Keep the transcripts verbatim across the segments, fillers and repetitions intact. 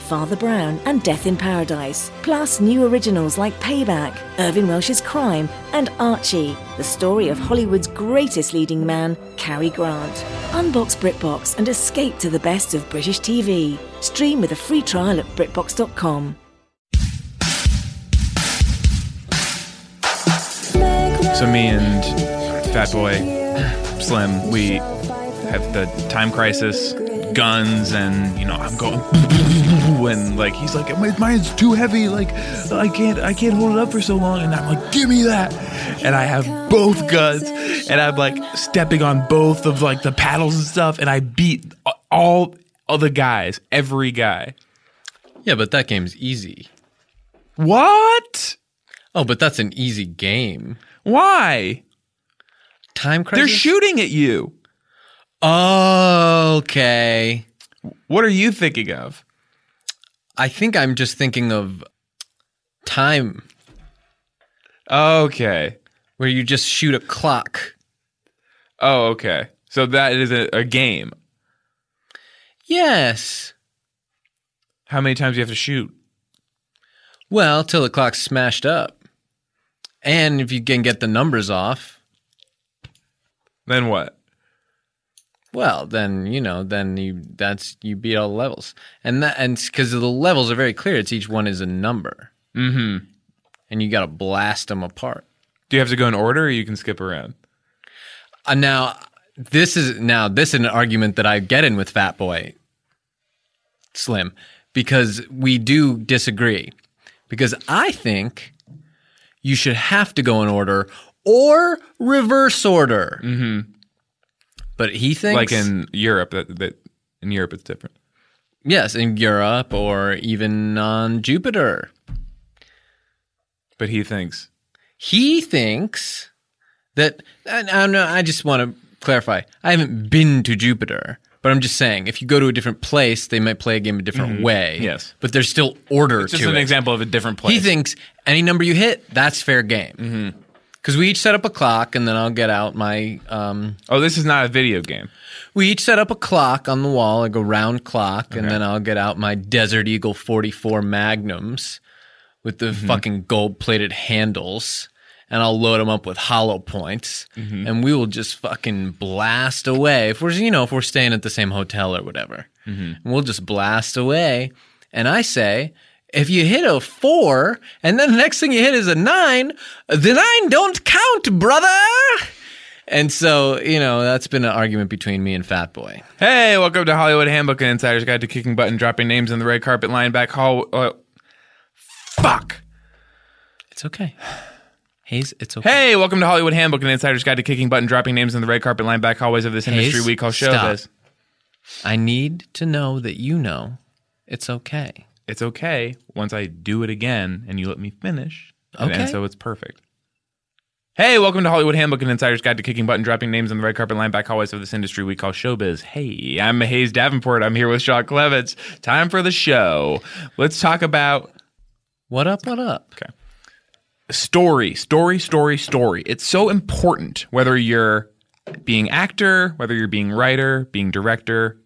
Father Brown and Death in Paradise, plus new originals like Payback, Irving Welsh's Crime and Archie, the story of Hollywood's greatest leading man, Cary Grant. Unbox BritBox and escape to the best of British T V. Stream with a free trial at BritBox dot com. So me and Fat Boy Slim, we have the Time Crisis, guns, and, you know, I'm going... And like he's like, my mine's too heavy, like I can't I can't hold it up for so long, and I'm like, give me that, and I have both guns, and I'm like stepping on both of like the paddles and stuff, and I beat all other guys, every guy. Yeah, but that game's easy. What? Oh, but that's an easy game. Why? Time Crisis? They're shooting at you. Okay. What are you thinking of? I think I'm just thinking of time. Okay. Where you just shoot a clock. Oh, okay. So that is a, a game. Yes. How many times do you have to shoot? Well, till the clock's smashed up. And if you can get the numbers off. Then what? Well, then, you know, then you that's you beat all the levels. And that and because the levels are very clear, it's each one is a number. Mm-hmm. And you got to blast them apart. Do you have to go in order, or you can skip around? Uh, now, this is now this is an argument that I get in with Fat Boy Slim, because we do disagree. Because I think you should have to go in order or reverse order. Mm-hmm. But he thinks, like in Europe, that, that in Europe it's different. Yes, in Europe or even on Jupiter. But he thinks he thinks that I don't know. I just want to clarify. I haven't been to Jupiter, but I'm just saying if you go to a different place, they might play a game a different mm-hmm. way. Yes, but there's still order. It's just to an it. example of a different place. He thinks any number you hit, that's fair game. Mm-hmm. Because we each set up a clock, and then I'll get out my... Um, oh, this is not a video game. We each set up a clock on the wall, like a round clock, okay. And then I'll get out my Desert Eagle forty-four Magnums with the mm-hmm. fucking gold-plated handles, and I'll load them up with hollow points, mm-hmm. and we will just fucking blast away. If we're, you know, if we're staying at the same hotel or whatever, mm-hmm. and we'll just blast away. And I say... If you hit a four, and then the next thing you hit is a nine, the nine don't count, brother. And so, you know, that's been an argument between me and Fat Boy. Hey, welcome to Hollywood Handbook, an insider's guide to kicking butt and dropping names on the red carpet, lying back hall. Uh, fuck. It's okay. Hayes, it's okay. Hey, welcome to Hollywood Handbook, an insider's guide to kicking butt and dropping names on the red carpet, lying back hallways of this Hayes, industry we call show this. I need to know that you know it's okay. It's okay once I do it again and you let me finish. Okay. And so it's perfect. Hey, welcome to Hollywood Handbook, an insider's guide to kicking butt and dropping names on the red carpet, lineback hallways of this industry we call showbiz. Hey, I'm Hayes Davenport. I'm here with Shaw Clevitz. Time for the show. Let's talk about... What up, what up? Okay. Story, story, story, story. It's so important, whether you're being actor, whether you're being writer, being director...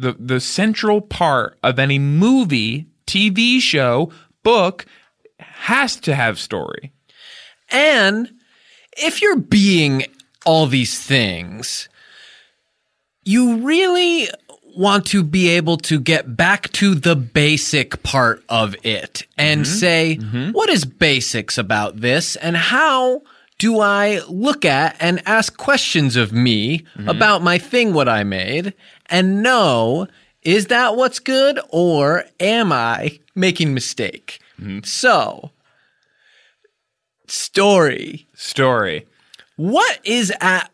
The the central part of any movie, T V show, book has to have story. And if you're being all these things, you really want to be able to get back to the basic part of it and mm-hmm. say, mm-hmm. what is basics about this and how do I look at and ask questions of me mm-hmm. about my thing, what I made, and know, is that what's good or am I making mistake? Mm-hmm. So, story. Story. What is at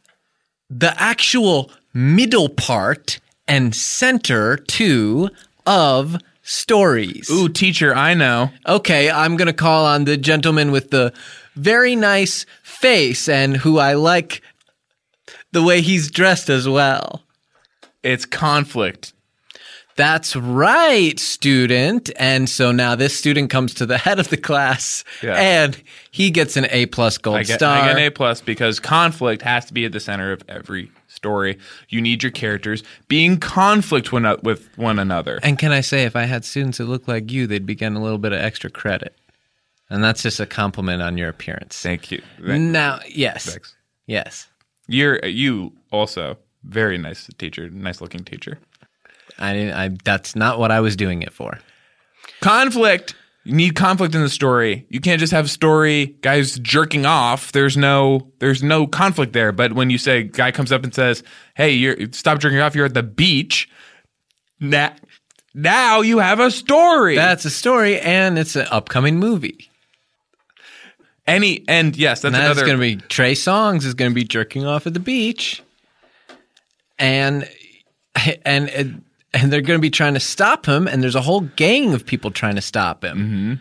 the actual middle part and center to of stories? Ooh, teacher, I know. Okay, I'm going to call on the gentleman with the very nice face and who I like the way he's dressed as well. It's conflict. That's right, student. And so now this student comes to the head of the class, yeah. and he gets an A-plus gold I get, star. I get an A-plus because conflict has to be at the center of every story. You need your characters being conflict one, with one another. And can I say, if I had students that looked like you, they'd be getting a little bit of extra credit. And that's just a compliment on your appearance. Thank you. Thank now, you. yes. Thanks. Yes. You're you also very nice teacher, nice looking teacher. I, I that's not what I was doing it for. Conflict. You need conflict in the story. You can't just have story guys jerking off. There's no there's no conflict there. But when you say guy comes up and says, "Hey, you're stop jerking off. You're at the beach." Now, now you have a story. That's a story, and it's an upcoming movie. Any and yes, that's, and that's another. Going to be Trey Songz is going to be jerking off at the beach, and and and they're going to be trying to stop him. And there's a whole gang of people trying to stop him. Mm-hmm.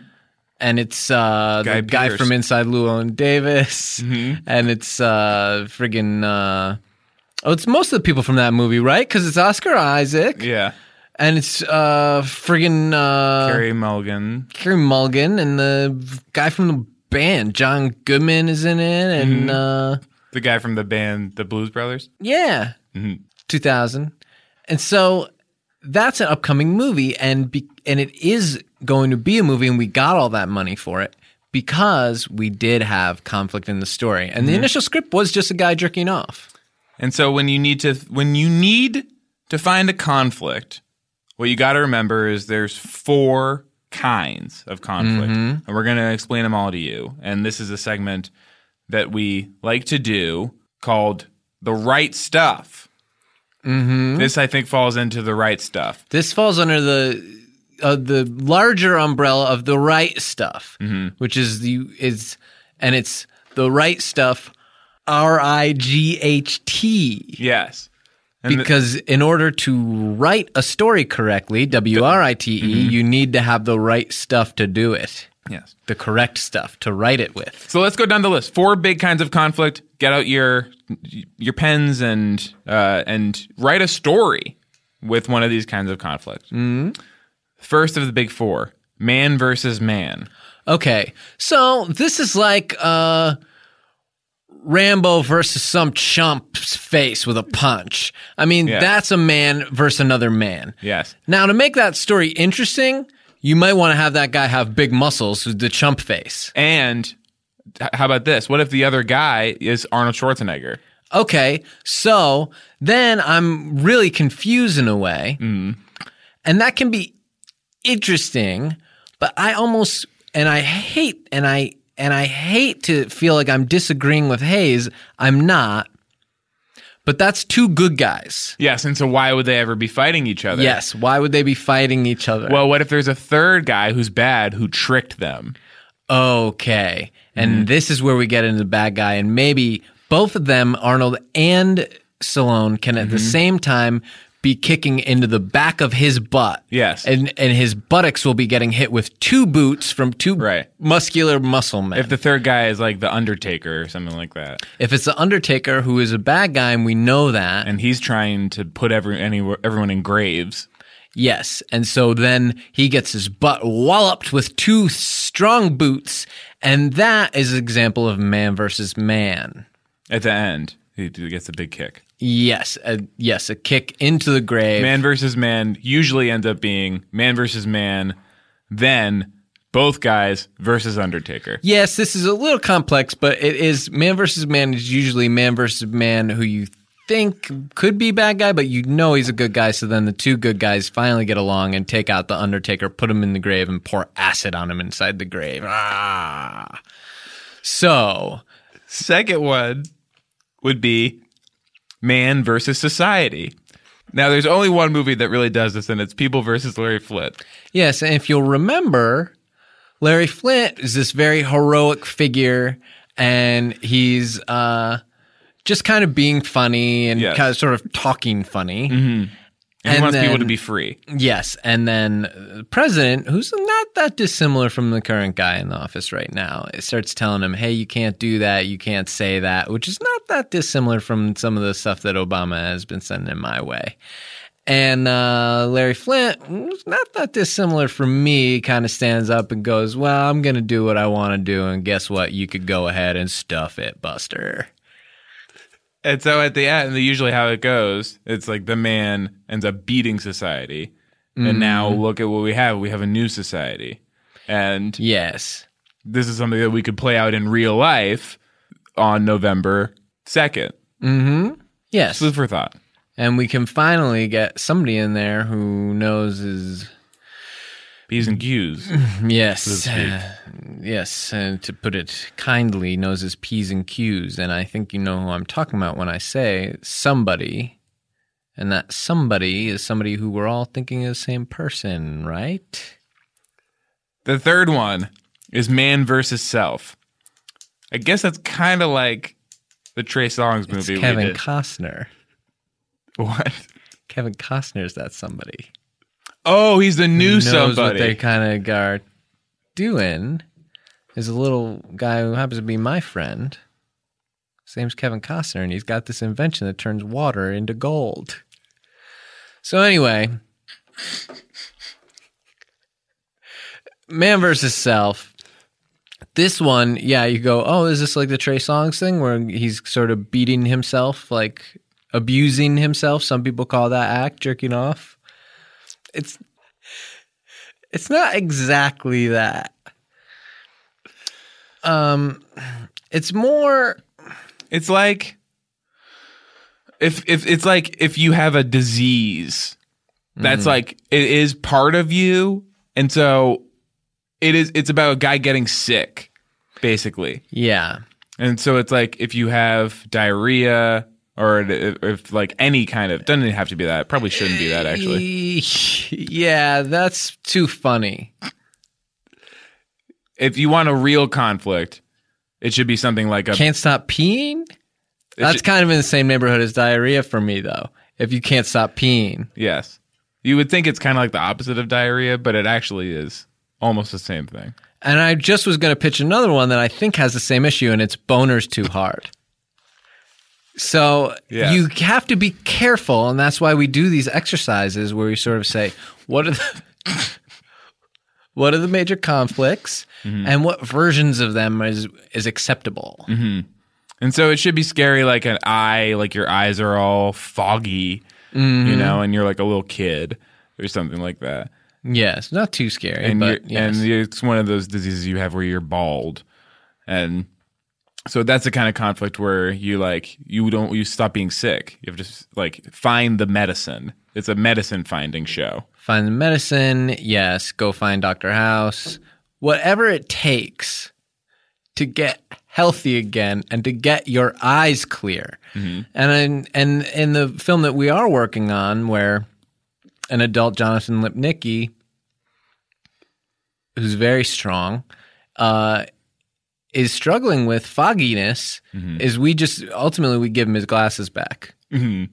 And it's uh, guy the Pierce. guy from Inside Llewellyn Davis, mm-hmm. and it's uh, friggin' uh, oh, it's most of the people from that movie, right? Because it's Oscar Isaac, yeah. And it's uh, friggin' uh, Carey Mulligan, Carey Mulligan, and the guy from the band, John Goodman is in it, and mm-hmm. uh, the guy from the band, the Blues Brothers. Yeah, mm-hmm. two thousand, and so that's an upcoming movie, and be- and it is going to be a movie, and we got all that money for it because we did have conflict in the story, and mm-hmm. the initial script was just a guy jerking off. And so when you need to when you need to find a conflict, what you got to remember is there's four kinds of conflict, mm-hmm. and we're going to explain them all to you. And this is a segment that we like to do called The Right Stuff. Mm-hmm. This, I think, falls into the right stuff. This falls under the uh, the larger umbrella of the right stuff, mm-hmm. which is the is and it's the right stuff, R I G H T. Yes. And because the, in order to write a story correctly, W R I T E, mm-hmm. you need to have the right stuff to do it. Yes. The correct stuff to write it with. So let's go down the list. Four big kinds of conflict. Get out your your pens and uh, and write a story with one of these kinds of conflict. Mm-hmm. First of the big four, man versus man. Okay. So this is like uh, Rambo versus some chump's face with a punch. I mean, yeah. that's a man versus another man. Yes. Now, to make that story interesting, you might want to have that guy have big muscles with the chump face. And how about this? What if the other guy is Arnold Schwarzenegger? Okay. So then I'm really confused in a way. Mm. And that can be interesting, but I almost – and I hate – and I – And I hate to feel like I'm disagreeing with Hayes. I'm not. But that's two good guys. Yes, and so why would they ever be fighting each other? Yes, why would they be fighting each other? Well, what if there's a third guy who's bad who tricked them? Okay. And mm. this is where we get into the bad guy. And maybe both of them, Arnold and Stallone, can at mm-hmm. the same time be kicking into the back of his butt. Yes. And and his buttocks will be getting hit with two boots from two right. muscular muscle men. If the third guy is like the Undertaker or something like that. If it's the Undertaker who is a bad guy and we know that. And he's trying to put every any, everyone in graves. Yes. And so then he gets his butt walloped with two strong boots. And that is an example of man versus man. At the end, he gets a big kick. Yes, a, yes, a kick into the grave. Man versus man usually ends up being man versus man, then both guys versus Undertaker. Yes, this is a little complex, but it is man versus man is usually man versus man who you think could be bad guy, but you know he's a good guy, so then the two good guys finally get along and take out the Undertaker, put him in the grave, and pour acid on him inside the grave. Ah. So, second one would be man versus society. Now, there's only one movie that really does this, and it's People versus Larry Flint. Yes, and if you'll remember, Larry Flint is this very heroic figure, and he's uh, just kind of being funny and yes. kind of sort of talking funny. Mm-hmm. And, and he wants then, people to be free. Yes, and then the president, who's not that dissimilar from the current guy in the office right now, starts telling him, hey, you can't do that, you can't say that, which is not that dissimilar from some of the stuff that Obama has been sending my way. And uh, Larry Flint, not that dissimilar from me, kind of stands up and goes, well, I'm going to do what I want to do. And guess what? You could go ahead and stuff it, Buster. And so at the end, usually how it goes, it's like the man ends up beating society. And mm-hmm. now look at what we have. We have a new society. And yes, this is something that we could play out in real life on November second. Mm-hmm. Yes. Food for thought. And we can finally get somebody in there who knows his P's and Q's. Yes. So uh, yes. And to put it kindly, knows his P's and Q's. And I think you know who I'm talking about when I say somebody. And that somebody is somebody who we're all thinking is the same person, right? The third one is man versus self. I guess that's kind of like the Trey Songz movie. It's Kevin we did. Costner. What? Kevin Costner's that somebody. Oh, he's the new knows somebody. What they kind of are doing is a little guy who happens to be my friend. His name's Kevin Costner, and he's got this invention that turns water into gold. So anyway, man versus self. This one, yeah, you go, oh, is this like the Trey Songz thing where he's sort of beating himself, like abusing himself? Some people call that act, jerking off. It's it's not exactly that. Um, it's more. It's like if if it's like if you have a disease, that's mm-hmm. like it is part of you, and so. It is. It's about a guy getting sick, basically. Yeah. And so it's like if you have diarrhea or if, if like any kind of doesn't have to be that. It probably shouldn't be that actually. Yeah, that's too funny. If you want a real conflict, it should be something like a can't stop peeing. That's should, kind of in the same neighborhood as diarrhea for me, though. If you can't stop peeing, yes, you would think it's kind of like the opposite of diarrhea, but it actually is. Almost the same thing. And I just was going to pitch another one that I think has the same issue, and it's boners too hard. So yeah. You have to be careful, and that's why we do these exercises where we sort of say, what are the, what are the major conflicts, mm-hmm. and what versions of them is, is acceptable? Mm-hmm. And so it should be scary, like an eye, like your eyes are all foggy, mm-hmm. you know, and you're like a little kid or something like that. Yes, not too scary, and but yes. And it's one of those diseases you have where you're bald, and so that's the kind of conflict where you like you don't you stop being sick. You have to like find the medicine. It's a medicine finding show. Find the medicine. Yes, go find Doctor House. Whatever it takes to get healthy again and to get your eyes clear. Mm-hmm. And in, and in the film that we are working on, where an adult Jonathan Lipnicki, who's very strong, uh, is struggling with fogginess, mm-hmm. is we just, ultimately, we give him his glasses back. Mm-hmm.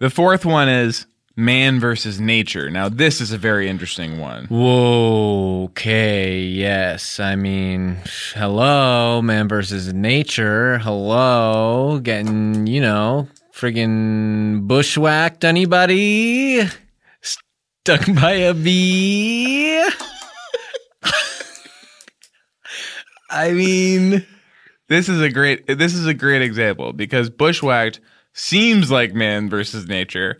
The fourth one is man versus nature. Now, this is a very interesting one. Whoa, okay, yes. I mean, hello, man versus nature. Hello, getting, you know... friggin' bushwhacked anybody? Stuck by a bee? I mean, this is a great this is a great example because bushwhacked seems like man versus nature,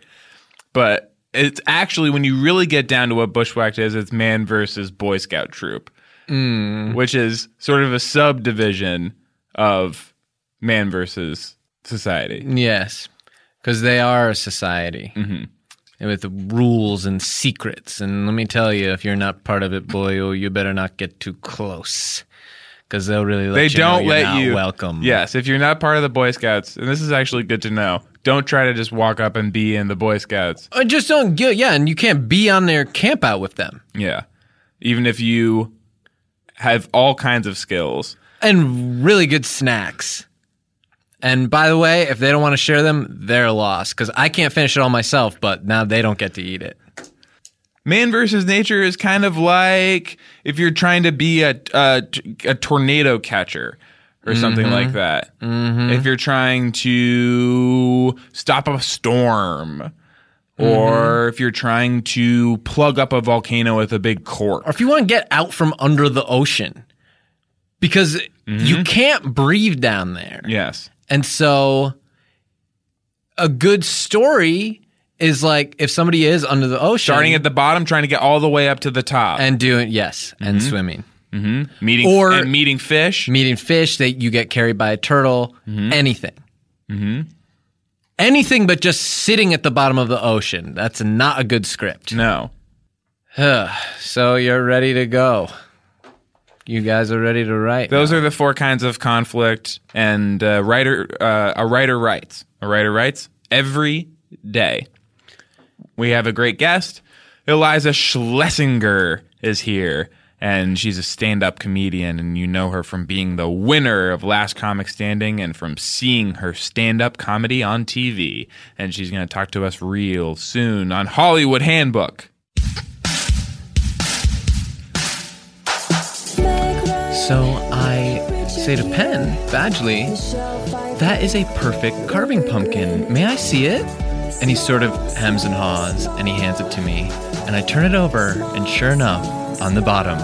but it's actually when you really get down to what bushwhacked is, it's man versus Boy Scout troop, mm. which is sort of a subdivision of man versus society. Yes, because they are a society, mm-hmm. and with the rules and secrets. And let me tell you, if you're not part of it, boy, oh, you better not get too close, because they'll really let they you don't know let not you welcome. Yes, if you're not part of the Boy Scouts, and this is actually good to know. Don't try to just walk up and be in the Boy Scouts. I just don't get. Yeah, and you can't be on their camp out with them. Yeah, even if you have all kinds of skills and really good snacks. And by the way, if they don't want to share them, they're lost. Because I can't finish it all myself, but now they don't get to eat it. Man versus nature is kind of like if you're trying to be a a, a tornado catcher or mm-hmm. something like that. Mm-hmm. If you're trying to stop a storm or mm-hmm. if you're trying to plug up a volcano with a big cork. Or if you want to get out from under the ocean, because mm-hmm. you can't breathe down there. Yes. And so a good story is like if somebody is under the ocean. Starting at the bottom, trying to get all the way up to the top. And doing, yes, mm-hmm. and swimming. Mm-hmm. Meeting, or and meeting fish. Meeting fish that you get carried by a turtle, mm-hmm. anything. Mm-hmm. Anything but just sitting at the bottom of the ocean. That's not a good script. No. So you're ready to go. You guys are ready to write. Those now. are the four kinds of conflict, and uh, writer, uh, a writer writes. A writer writes every day. We have a great guest. Iliza Shlesinger is here, and she's a stand-up comedian, and you know her from being the winner of Last Comic Standing and from seeing her stand-up comedy on T V. And she's going to talk to us real soon on Hollywood Handbook. So I say to Penn Badgley, that is a perfect carving pumpkin. May I see it? And he sort of hems and haws, and he hands it to me. And I turn it over, and sure enough, on the bottom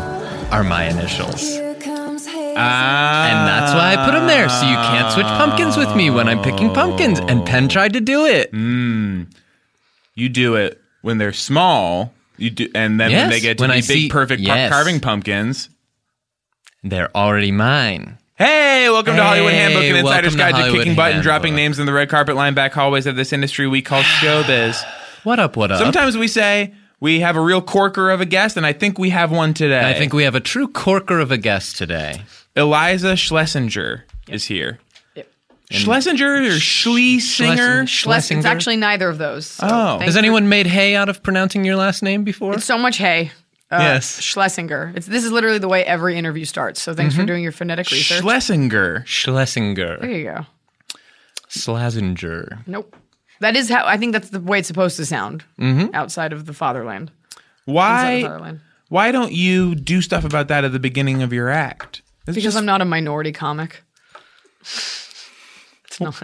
are my initials. Ah. And that's why I put them there, so you can't switch pumpkins with me when I'm picking pumpkins. And Penn tried to do it. Mm. You do it when they're small, you do, and then yes, when they get to when be I big, see, perfect yes. pu- carving pumpkins. They're already mine. Hey, welcome hey, to Hollywood Handbook, an insider's guide to, to kicking butt and dropping names in the red carpet line back hallways of this industry we call showbiz. What up, what up? Sometimes we say we have a real corker of a guest, and I think we have one today. And I think we have a true corker of a guest today. Iliza Shlesinger yep. is here. Yep. Shlesinger or Schlesinger? Schlesinger. It's actually neither of those. So oh. Has anyone for- made hay out of pronouncing your last name before? It's so much hay. Uh, yes. Schlesinger. It's, this is literally the way every interview starts, so thanks mm-hmm. for doing your phonetic research. Schlesinger. Schlesinger. There you go. Schlesinger. Nope. That is how, I think that's the way it's supposed to sound mm-hmm. outside of the fatherland. Why, of fatherland. Why don't you do stuff about that at the beginning of your act? It's because just, I'm not a minority comic. It's not.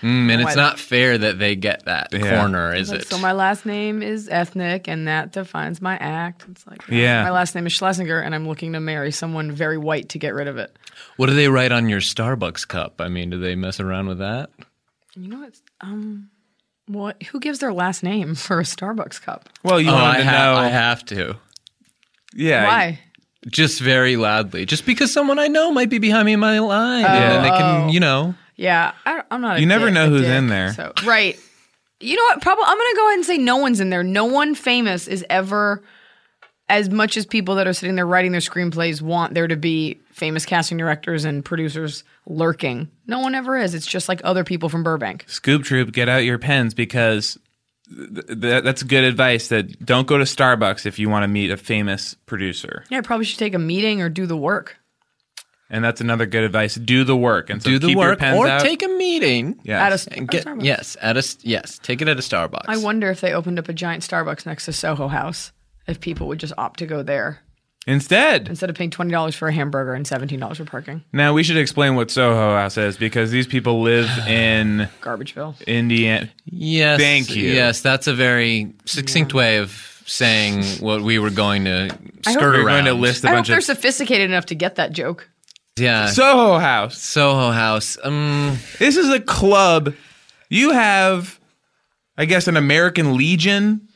Mm, and it's not fair that they get that yeah. corner, is it? So my last name is ethnic, and that defines my act. It's like, yeah. my last name is Schlesinger, and I'm looking to marry someone very white to get rid of it. What do they write on your Starbucks cup? I mean, do they mess around with that? You know what? Um, what? Who gives their last name for a Starbucks cup? Well, you oh, want to ha- know. I have to. Yeah. Why? Just very loudly. Just because someone I know might be behind me in my line, oh, and then they can, you know. Yeah, I, I'm not a You never dick, know who's dick, in there. So. Right. You know what? Probably I'm going to go ahead and say no one's in there. No one famous is ever, as much as people that are sitting there writing their screenplays want there to be famous casting directors and producers lurking. No one ever is. It's just like other people from Burbank. Scoop Troop, get out your pens because th- th- that's good advice that don't go to Starbucks if you want to meet a famous producer. Yeah, I probably should take a meeting or do the work. And that's another good advice. Do the work, and so do the keep work, your pens or out. Take a meeting. Yes, at a, get, at a yes, at a yes. Take it at a Starbucks. I wonder if they opened up a giant Starbucks next to Soho House, if people would just opt to go there instead, instead of paying twenty dollars for a hamburger and seventeen dollars for parking. Now we should explain what Soho House is because these people live in Garbageville, Indiana. Yes, thank you. Yes, that's a very succinct yeah. way of. Saying what we were going to skirt around. We were going to list a bunch of... I hope they're sophisticated enough to get that joke. Yeah. Soho House. Soho House. Um, this is a club. You have, I guess, an American Legion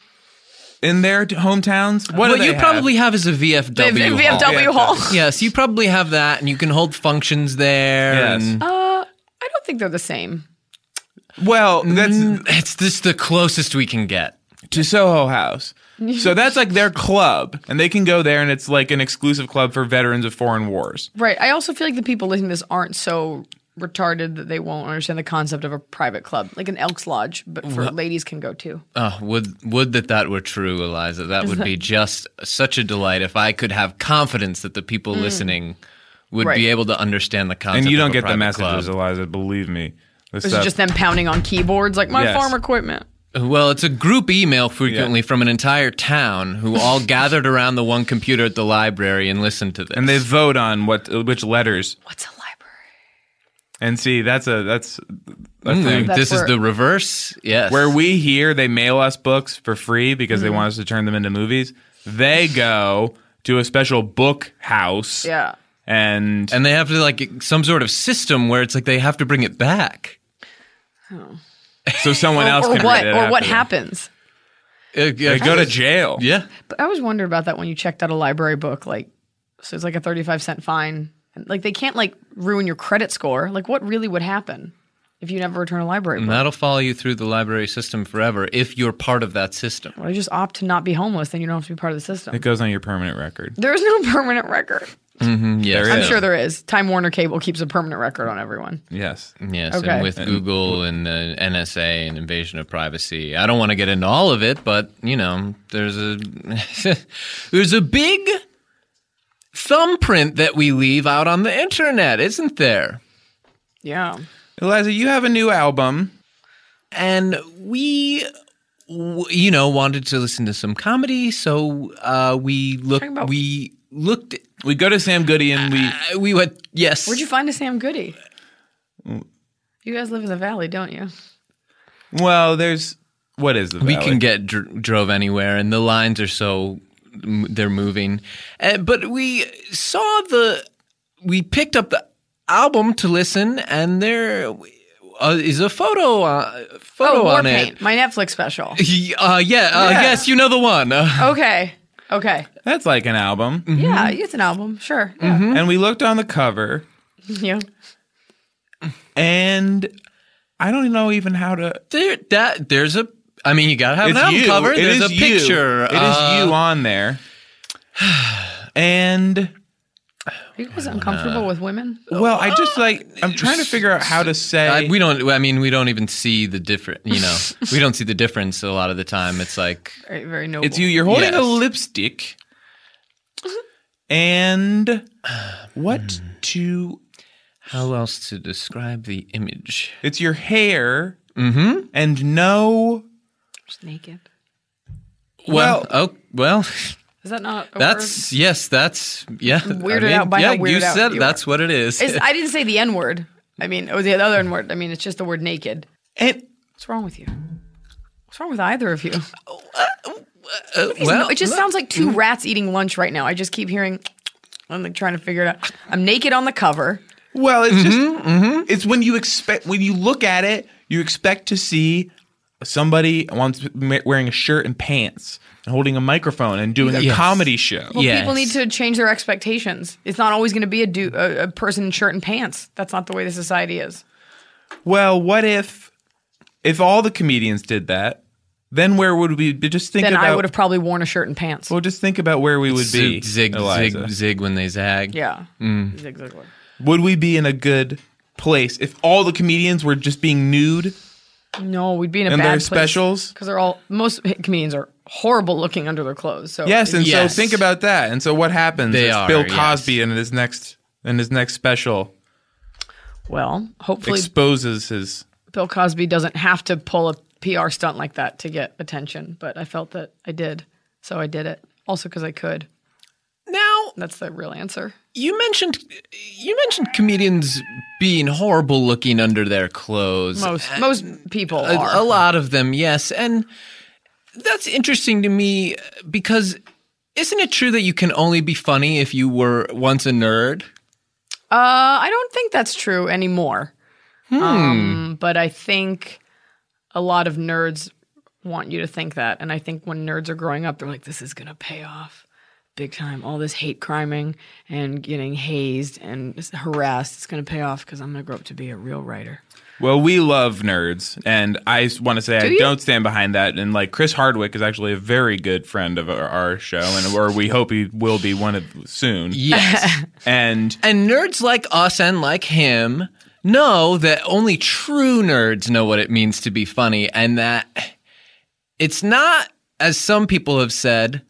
in their hometowns. What, what you have? Probably have is a V F W v- hall. V F W hall. Yes, you probably have that, and you can hold functions there. Yes. And... Uh, I don't think they're the same. Well, that's... Mm, it's just the closest we can get. To Soho House. So that's like their club, and they can go there, and it's like an exclusive club for veterans of foreign wars. Right. I also feel like the people listening to this aren't so retarded that they won't understand the concept of a private club, like an Elks Lodge, but for what? Ladies can go too. Oh, would would that that were true, Iliza. That would be just such a delight if I could have confidence that the people mm. listening would right. be able to understand the concept of a private club. And you don't get the messages, Iliza, believe me. This is just them pounding on keyboards like my yes. farm equipment. Well, it's a group email frequently yeah. from an entire town who all gathered around the one computer at the library and listened to this. And they vote on what which letters. What's a library? And see, that's a that's. A mm, thing. That's this is the reverse. Yes, where we here, they mail us books for free because mm-hmm. they want us to turn them into movies. They go to a special book house. Yeah, and and they have to like some sort of system where it's like they have to bring it back. Oh. So someone or, else or can what, read it or after what them. Happens. Uh, they go was, to jail. Yeah, but I always wondered about that when you checked out a library book. Like, so it's like a thirty-five cent fine. Like, they can't, like, ruin your credit score. Like, what really would happen if you never return a library book? And that'll follow you through the library system forever if you're part of that system. Well, you just opt to not be homeless, then you don't have to be part of the system. It goes on your permanent record. There's no permanent record. Mm-hmm, yes. I'm sure there is. Time Warner Cable keeps a permanent record on everyone. Yes. Yes, okay. And with and, Google and the N S A and invasion of privacy. I don't want to get into all of it, but, you know, there's a there's a big... thumbprint that we leave out on the internet, isn't there? Yeah. Iliza, you have a new album. And we, w- you know, wanted to listen to some comedy, so uh, we looked, about- we looked, at- we go to Sam Goody and we, uh, we went, yes. Where'd you find a Sam Goody? You guys live in the Valley, don't you? Well, there's, what is the Valley? We can get dr- drove anywhere, and the lines are so... they're moving. Uh, but we saw the – we picked up the album to listen, and there uh, is a photo, uh, photo oh, on paint. It. My Netflix special. Uh, yeah, uh, yeah. Yes, you know the one. Uh, okay. Okay. That's like an album. Mm-hmm. Yeah, it's an album. Sure. Yeah. Mm-hmm. And we looked on the cover. Yeah. And I don't know even how to – There, that there's a – I mean, you got to have an album cover. There's a picture. It uh, is you on there. And... Are you guys uncomfortable uh, with women? Well, I just like... I'm trying to figure out how to say... I, we don't... I mean, we don't even see the difference, you know. We don't see the difference a lot of the time. It's like... Very, very noble. It's you. You're holding yes. a lipstick. And what mm. to... How else to describe the image? It's your hair mm-hmm. and no... Just naked. Well, well, oh, well. Is that not? A that's word? Yes. That's yeah. Weirded I mean, out by yeah, how weirded you out said you that's are. What it is. It's, I didn't say the N word. I mean, or the other N word. I mean, it's just the word naked. It, What's wrong with you? What's wrong with either of you? Uh, uh, uh, well, it just look, sounds like two rats eating lunch right now. I just keep hearing. I'm like trying to figure it out. I'm naked on the cover. Well, it's mm-hmm, just mm-hmm. it's when you expect when you look at it, you expect to see. Somebody wants wearing a shirt and pants and holding a microphone and doing yes. a comedy show. Well, yes. people need to change their expectations. It's not always going to be a, do, a, a person in shirt and pants. That's not the way the society is. Well, what if if all the comedians did that? Then where would we be? Just think then about. Then I would have probably worn a shirt and pants. Well, just think about where we would be. Zig, zig, zig when they zag. Yeah. Mm. Zig, zig. Would we be in a good place if all the comedians were just being nude? No, we'd be in a and bad place. And their specials? Because they're all, most comedians are horrible looking under their clothes. So yes, and yes. so think about that. And so what happens? They it's are, Bill Cosby yes. in his next in his next special. Well, hopefully. Exposes his. Bill Cosby doesn't have to pull a P R stunt like that to get attention, but I felt that I did. So I did it. Also because I could. Now. That's the real answer. You mentioned you mentioned comedians being horrible looking under their clothes. Most most people a, are. A lot of them, yes. And that's interesting to me because isn't it true that you can only be funny if you were once a nerd? Uh, I don't think that's true anymore. Hmm. Um, but I think a lot of nerds want you to think that. And I think when nerds are growing up, they're like, this is going to pay off. Big time. All this hate criming and getting hazed and harassed. It's going to pay off because I'm going to grow up to be a real writer. Well, we love nerds. And I want to say Do I you? don't stand behind that. And like Chris Hardwick is actually a very good friend of our, our show. And or we hope he will be one of soon. Yes. and And nerds like us and like him know that only true nerds know what it means to be funny. And that it's not, as some people have said,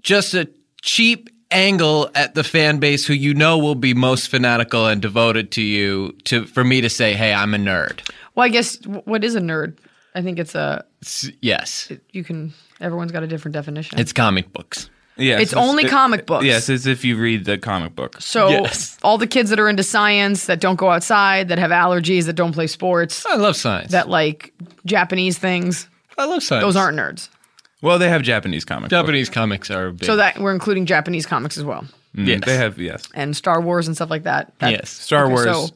just a cheap angle at the fan base who you know will be most fanatical and devoted to you to for me to say, hey, I'm a nerd. Well, I guess what is a nerd? I think it's a... It's, yes. It, you can... Everyone's got a different definition. It's comic books. Yes, it's, it's only it, comic books. Yes, it's if you read the comic book. So yes. All the kids that are into science, that don't go outside, that have allergies, that don't play sports. I love science. That like Japanese things. I love science. Those aren't nerds. Well, they have Japanese comics. Japanese books. Comics are big. So that we're including Japanese comics as well. Mm, yes. They have, yes. And Star Wars and stuff like that. That's, yes. Star okay, Wars. So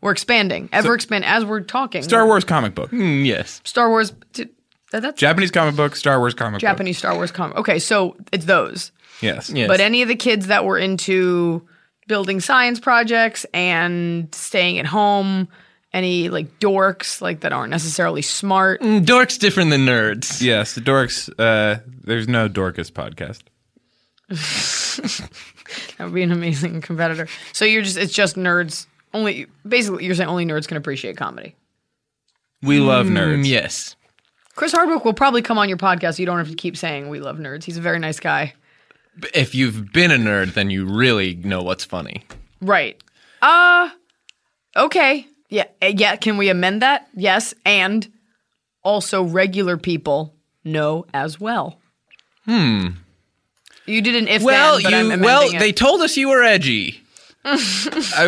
we're expanding. Ever so, expand as we're talking. Star Wars comic book. Mm, yes. Star Wars. T- That's Japanese comic book, Star Wars comic Japanese book. Japanese Star Wars comic. Okay, so it's those. Yes. yes. But any of the kids that were into building science projects and staying at home, any like dorks like that aren't necessarily smart. Mm, dorks different than nerds. Yes, the dorks. Uh, there's no Dorkus podcast. That would be an amazing competitor. So you're just it's just nerds. Only basically you're saying only nerds can appreciate comedy. We love nerds. Mm, yes. Chris Hardwick will probably come on your podcast. You don't have to keep saying we love nerds. He's a very nice guy. If you've been a nerd, then you really know what's funny. Right. Uh, okay. Yeah. Yeah. Can we amend that? Yes. And also regular people know as well. Hmm. You did an if well, then, but you, I'm amending Well, it. They told us you were edgy. uh,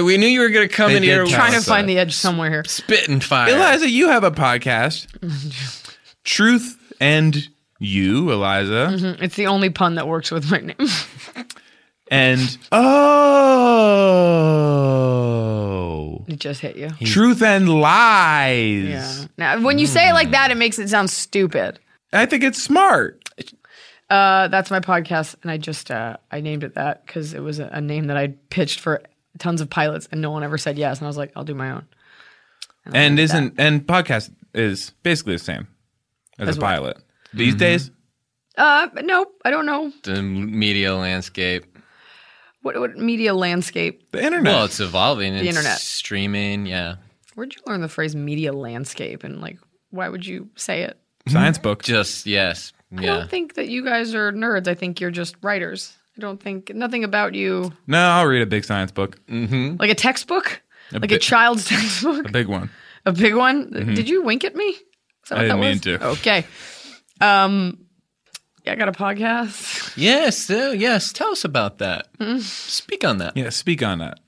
we knew you were going to come they in here. Trying to find the edge somewhere here. Spit and fire. Iliza, you have a podcast. Truth and You, Iliza. Mm-hmm. It's the only pun that works with my name. And oh, it just hit you. Truth and Lies. Yeah. Now, when you mm. say it like that, it makes it sound stupid. I think it's smart. Uh, that's my podcast, and I just uh, I named it that because it was a, a name that I pitched for tons of pilots, and no one ever said yes. And I was like, I'll do my own. And, and isn't that. and podcast is basically the same. As, as a well. pilot. These mm-hmm. days? Uh, no, I don't know. The media landscape. What, what media landscape? The internet. Well, it's evolving. The it's internet. Streaming, yeah. Where'd you learn the phrase media landscape and, like, why would you say it? Science book. Just, yes. Yeah. I don't think that you guys are nerds. I think you're just writers. I don't think, nothing about you. No, I'll read a big science book. Mm-hmm. Like a textbook? A like bi- a child's textbook? A big one. A big one? Mm-hmm. Did you wink at me? I didn't mean to. Okay. Um, yeah, I got a podcast. Yes, uh, yes. Tell us about that. Mm-hmm. Speak on that. Yeah, speak on that.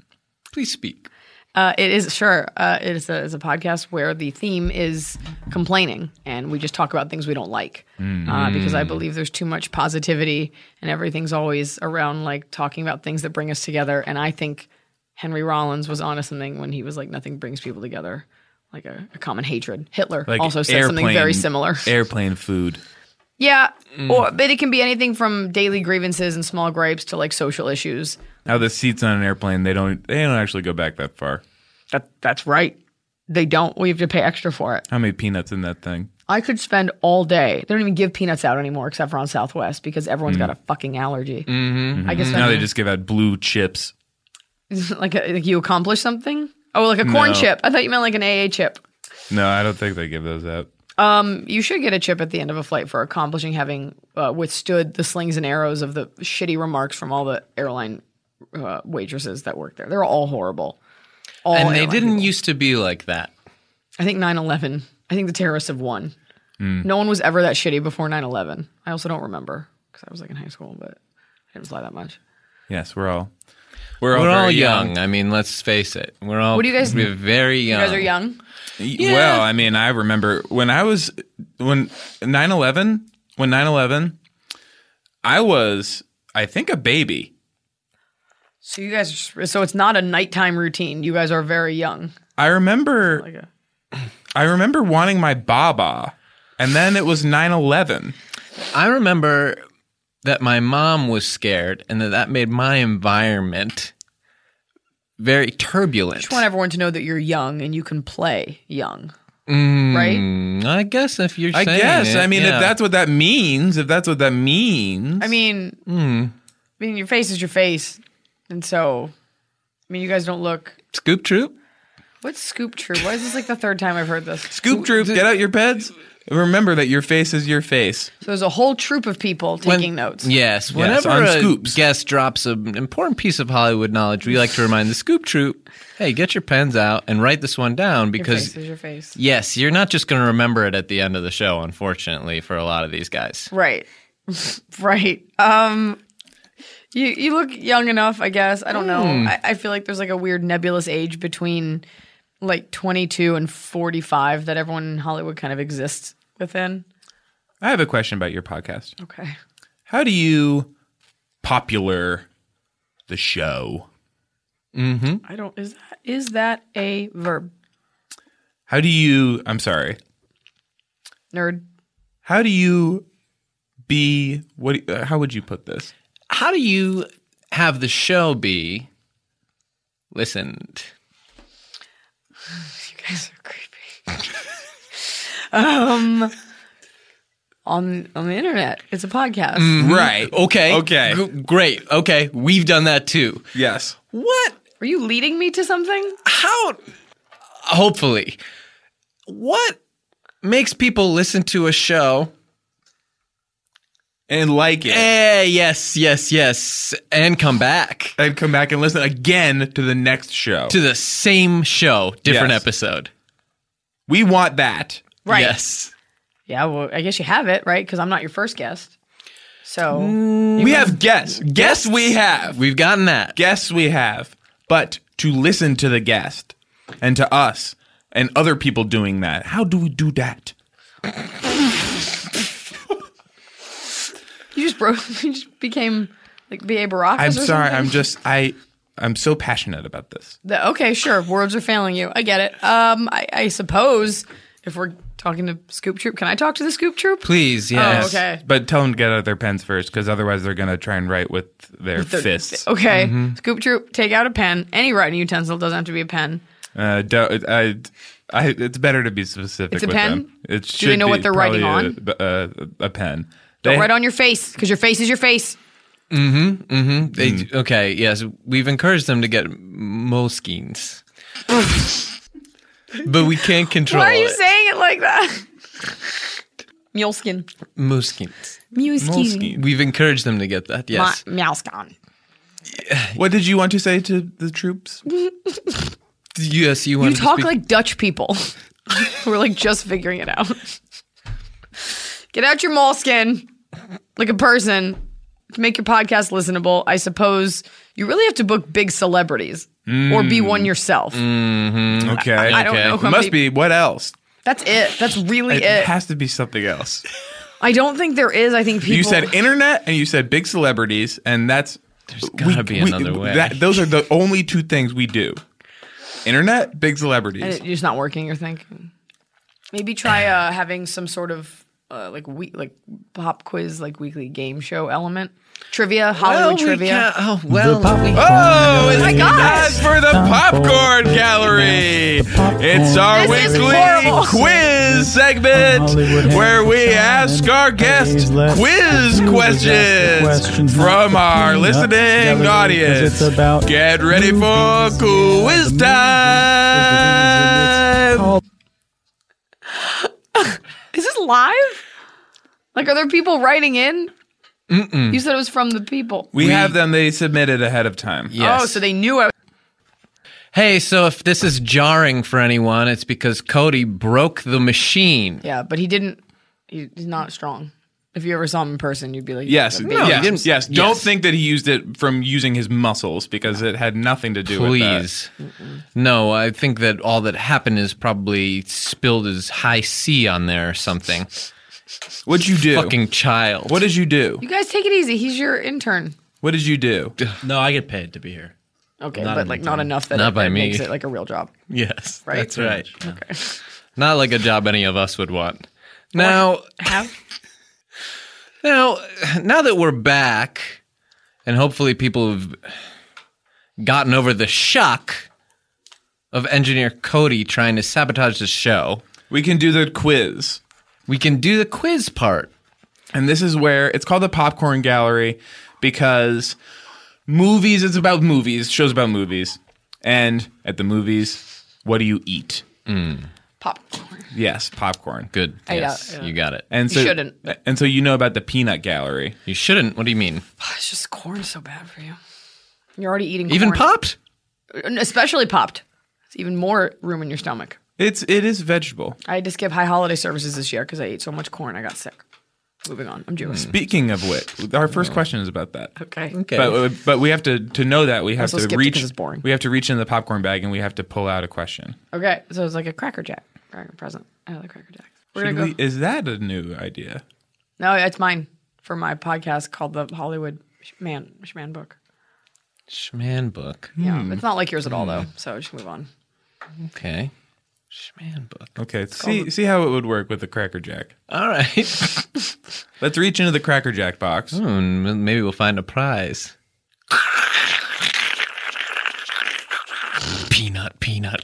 Please speak. Uh, it is, sure, uh, it is a, it's a podcast where the theme is complaining, and we just talk about things we don't like, mm-hmm. uh, because I believe there's too much positivity, and everything's always around, like, talking about things that bring us together, and I think Henry Rollins was onto something when he was like, nothing brings people together. Like a, a common hatred. Hitler like also said airplane, something very similar. Airplane food. Yeah, mm. or but it can be anything from daily grievances and small gripes to like social issues. Now the seats on an airplane, they don't they don't actually go back that far. That that's right. They don't. We have to pay extra for it. How many peanuts in that thing? I could spend all day. They don't even give peanuts out anymore, except for on Southwest, because everyone's mm. got a fucking allergy. Mm-hmm. Mm-hmm. I guess now they just give out blue chips. like, a, like you accomplish something. Oh, like a corn no. chip. I thought you meant like an A A chip. No, I don't think they give those out. Um, you should get a chip at the end of a flight for accomplishing having uh, withstood the slings and arrows of the shitty remarks from all the airline uh, waitresses that work there. They're all horrible. All and they didn't people. used to be like that. I think nine eleven. I think the terrorists have won. Mm. No one was ever that shitty before nine eleven. I also don't remember because I was like in high school, but I didn't fly that much. Yes, we're all... We're all, we're all young. young. I mean, let's face it. We're all. What do you guys? We're very young. You guys are young. Yeah. Well, I mean, I remember when I was when nine eleven. When nine eleven, I was, I think, a baby. So you guys. Are, so it's not a nighttime routine. You guys are very young. I remember. Like a... I remember wanting my baba, and then it was nine eleven. I remember. That my mom was scared, and that that made my environment very turbulent. I just want everyone to know that you're young and you can play young, mm, right? I guess if you're I saying I guess. It, I mean, yeah. if that's what that means, if that's what that means. I mean, mm. I mean, your face is your face. And so, I mean, you guys don't look. Scoop Troop? What's Scoop Troop? Why is this like the third time I've heard this? Scoop Troop, get out your beds. Remember that your face is your face. So there's a whole troop of people taking when, notes. Yes. Whenever yes, a scoops. guest drops an important piece of Hollywood knowledge, we like to remind the Scoop Troop, hey, get your pens out and write this one down because... Your face is your face. Yes. You're not just going to remember it at the end of the show, unfortunately, for a lot of these guys. Right. Right. Um, You you look young enough, I guess. I don't know. Mm. I, I feel like there's like a weird nebulous age between like twenty-two and forty-five that everyone in Hollywood kind of exists within. I have a question about your podcast. Okay. How do you popular the show? Mm-hmm. I don't is that is that a verb? How do you I'm sorry. Nerd. How do you be what uh, how would you put this? How do you have the show be listened? You guys are creepy. um, on on the internet, it's a podcast, mm, right? Okay, okay, G- great. Okay, we've done that too. Yes. What? Were you leading me to something? How? Hopefully, what makes people listen to a show? And like it. Eh, yes, yes, yes. And come back. And come back and listen again to the next show. To the same show, different yes. episode. We want that. Right. Yes. Yeah, well, I guess you have it, right? Because I'm not your first guest. So. Mm, we have guests. Guests we have. We've gotten that. Guests we have. But to listen to the guest and to us and other people doing that, how do we do that? You just broke. You just became like B A Baracus. I'm sorry. Or I'm just. I. I'm so passionate about this. The, okay, sure. Words are failing you. I get it. Um, I, I suppose if we're talking to Scoop Troop, can I talk to the Scoop Troop? Please. Yes. Oh, okay. But tell them to get out their pens first, because otherwise they're gonna try and write with their with the, fists. Okay. Mm-hmm. Scoop Troop, take out a pen. Any writing utensil, doesn't have to be a pen. Uh, do, I, I. It's better to be specific. It's a with pen. Them. It should Do they know be what they're writing on? A, a, a pen. Don't they, write on your face, because your face is your face. Mm-hmm, mm-hmm. They, mm. Okay, yes. We've encouraged them to get Moleskines. But we can't control it. Why are you it. saying it like that? Moleskine. Moleskines. Moleskine. We've encouraged them to get that, yes. Moleskine. What did you want to say to the troops? Yes, you want to You talk to like Dutch people. We're like just figuring it out. Get out your moleskin like a person to make your podcast listenable. I suppose you really have to book big celebrities mm. or be one yourself. Mm-hmm. Okay. I, I don't okay. know. It must many, be. What else? That's it. That's really it. It has to be something else. I don't think there is. I think people. You said internet and you said big celebrities, and that's. There's got to be another we, way. That, those are the only two things we do. Internet, big celebrities. And it's not working, you're thinking. Maybe try uh, having some sort of. Uh, like we like pop quiz, like weekly game show element, trivia, Hollywood well, trivia. We oh well, pop- we- oh, it's oh my God! For the popcorn gallery, it's our this weekly quiz segment where we ask our guests quiz questions from our listening audience. Get ready for quiz time. Is this live? Like, are there people writing in? Mm-mm. You said it was from the people. We, we have them. They submitted ahead of time. Yes. Oh, so they knew. I was- hey, so if this is jarring for anyone, it's because Cody broke the machine. Yeah, but he didn't. He, he's not strong. If you ever saw him in person, you'd be like, yes, no, yes, yes, yes. Don't yes. think that he used it from using his muscles because it had nothing to do Please. with that. Please. No, I think that all that happened is probably spilled his high C on there or something. What'd you do? Fucking child. What did you do? You guys take it easy. He's your intern. What did you do? No, I get paid to be here. Okay, not but like not enough that not it, by it me. makes it like a real job. Yes, right? That's right. Yeah. Okay. Not like a job any of us would want. Now... have... Now, now that we're back, and hopefully people have gotten over the shock of engineer Cody trying to sabotage the show, we can do the quiz. We can do the quiz part. And this is where it's called the Popcorn Gallery because movies is about movies, shows about movies. And at the movies, what do you eat? Mm. Popcorn. Yes, popcorn. Good. I yes, got you got it. And so, you shouldn't. And so you know about the peanut gallery. You shouldn't? What do you mean? It's just corn so bad for you. You're already eating corn. Even popped? Especially popped. It's even more room in your stomach. It's, it is vegetable. I had to skip high holiday services this year because I ate so much corn I got sick. Moving on. I'm Jewish. Speaking of which, our first question is about that. Okay. Okay. But, but we have to to know that we have to reach. It's boring. We have to reach into the popcorn bag and we have to pull out a question. Okay. So it's like a Cracker Jack. Cracker present. I like Cracker Jacks. We're gonna we, go. Is that a new idea? No, it's mine for my podcast called the Hollywood Man Schman Book. Schman Book. Yeah. Hmm. It's not like yours at all though. So just move on. Okay. Schman Book. Okay, it's see the- see how it would work with the Cracker Jack. All right. Let's reach into the Cracker Jack box. Ooh, maybe we'll find a prize. Peanut, peanut.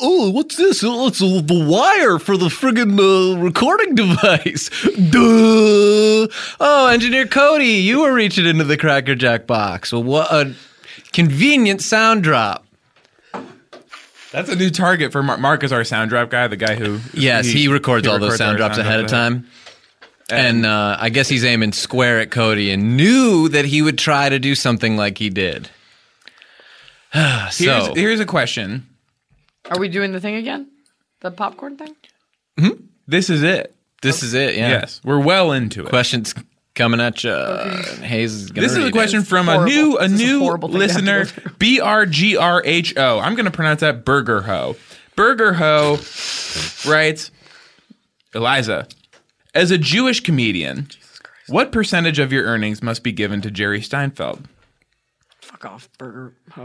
Oh, what's this? Oh, it's a, the wire for the friggin' uh, recording device. Duh. Oh, Engineer Cody, you were reaching into the Cracker Jack box. Well, what a convenient sound drop. That's a new target for Mark. Mark is our sound drop guy, the guy who... Yes, he, he records he all records those sound drops sound ahead of time. And, and uh, I guess he's aiming square at Cody and knew that he would try to do something like he did. so here's, here's a question. Are we doing the thing again? The popcorn thing? Mm-hmm. This is it. This okay. is it, yeah. Yes, we're well into it. Questions coming at you. Okay. Hayes is going to This is a question it. from a new a new a listener, B R G R H O. I'm going to pronounce that Burger Ho. Burger Ho writes, Iliza, as a Jewish comedian, what percentage of your earnings must be given to Jerry Seinfeld? Fuck off, Burger Ho.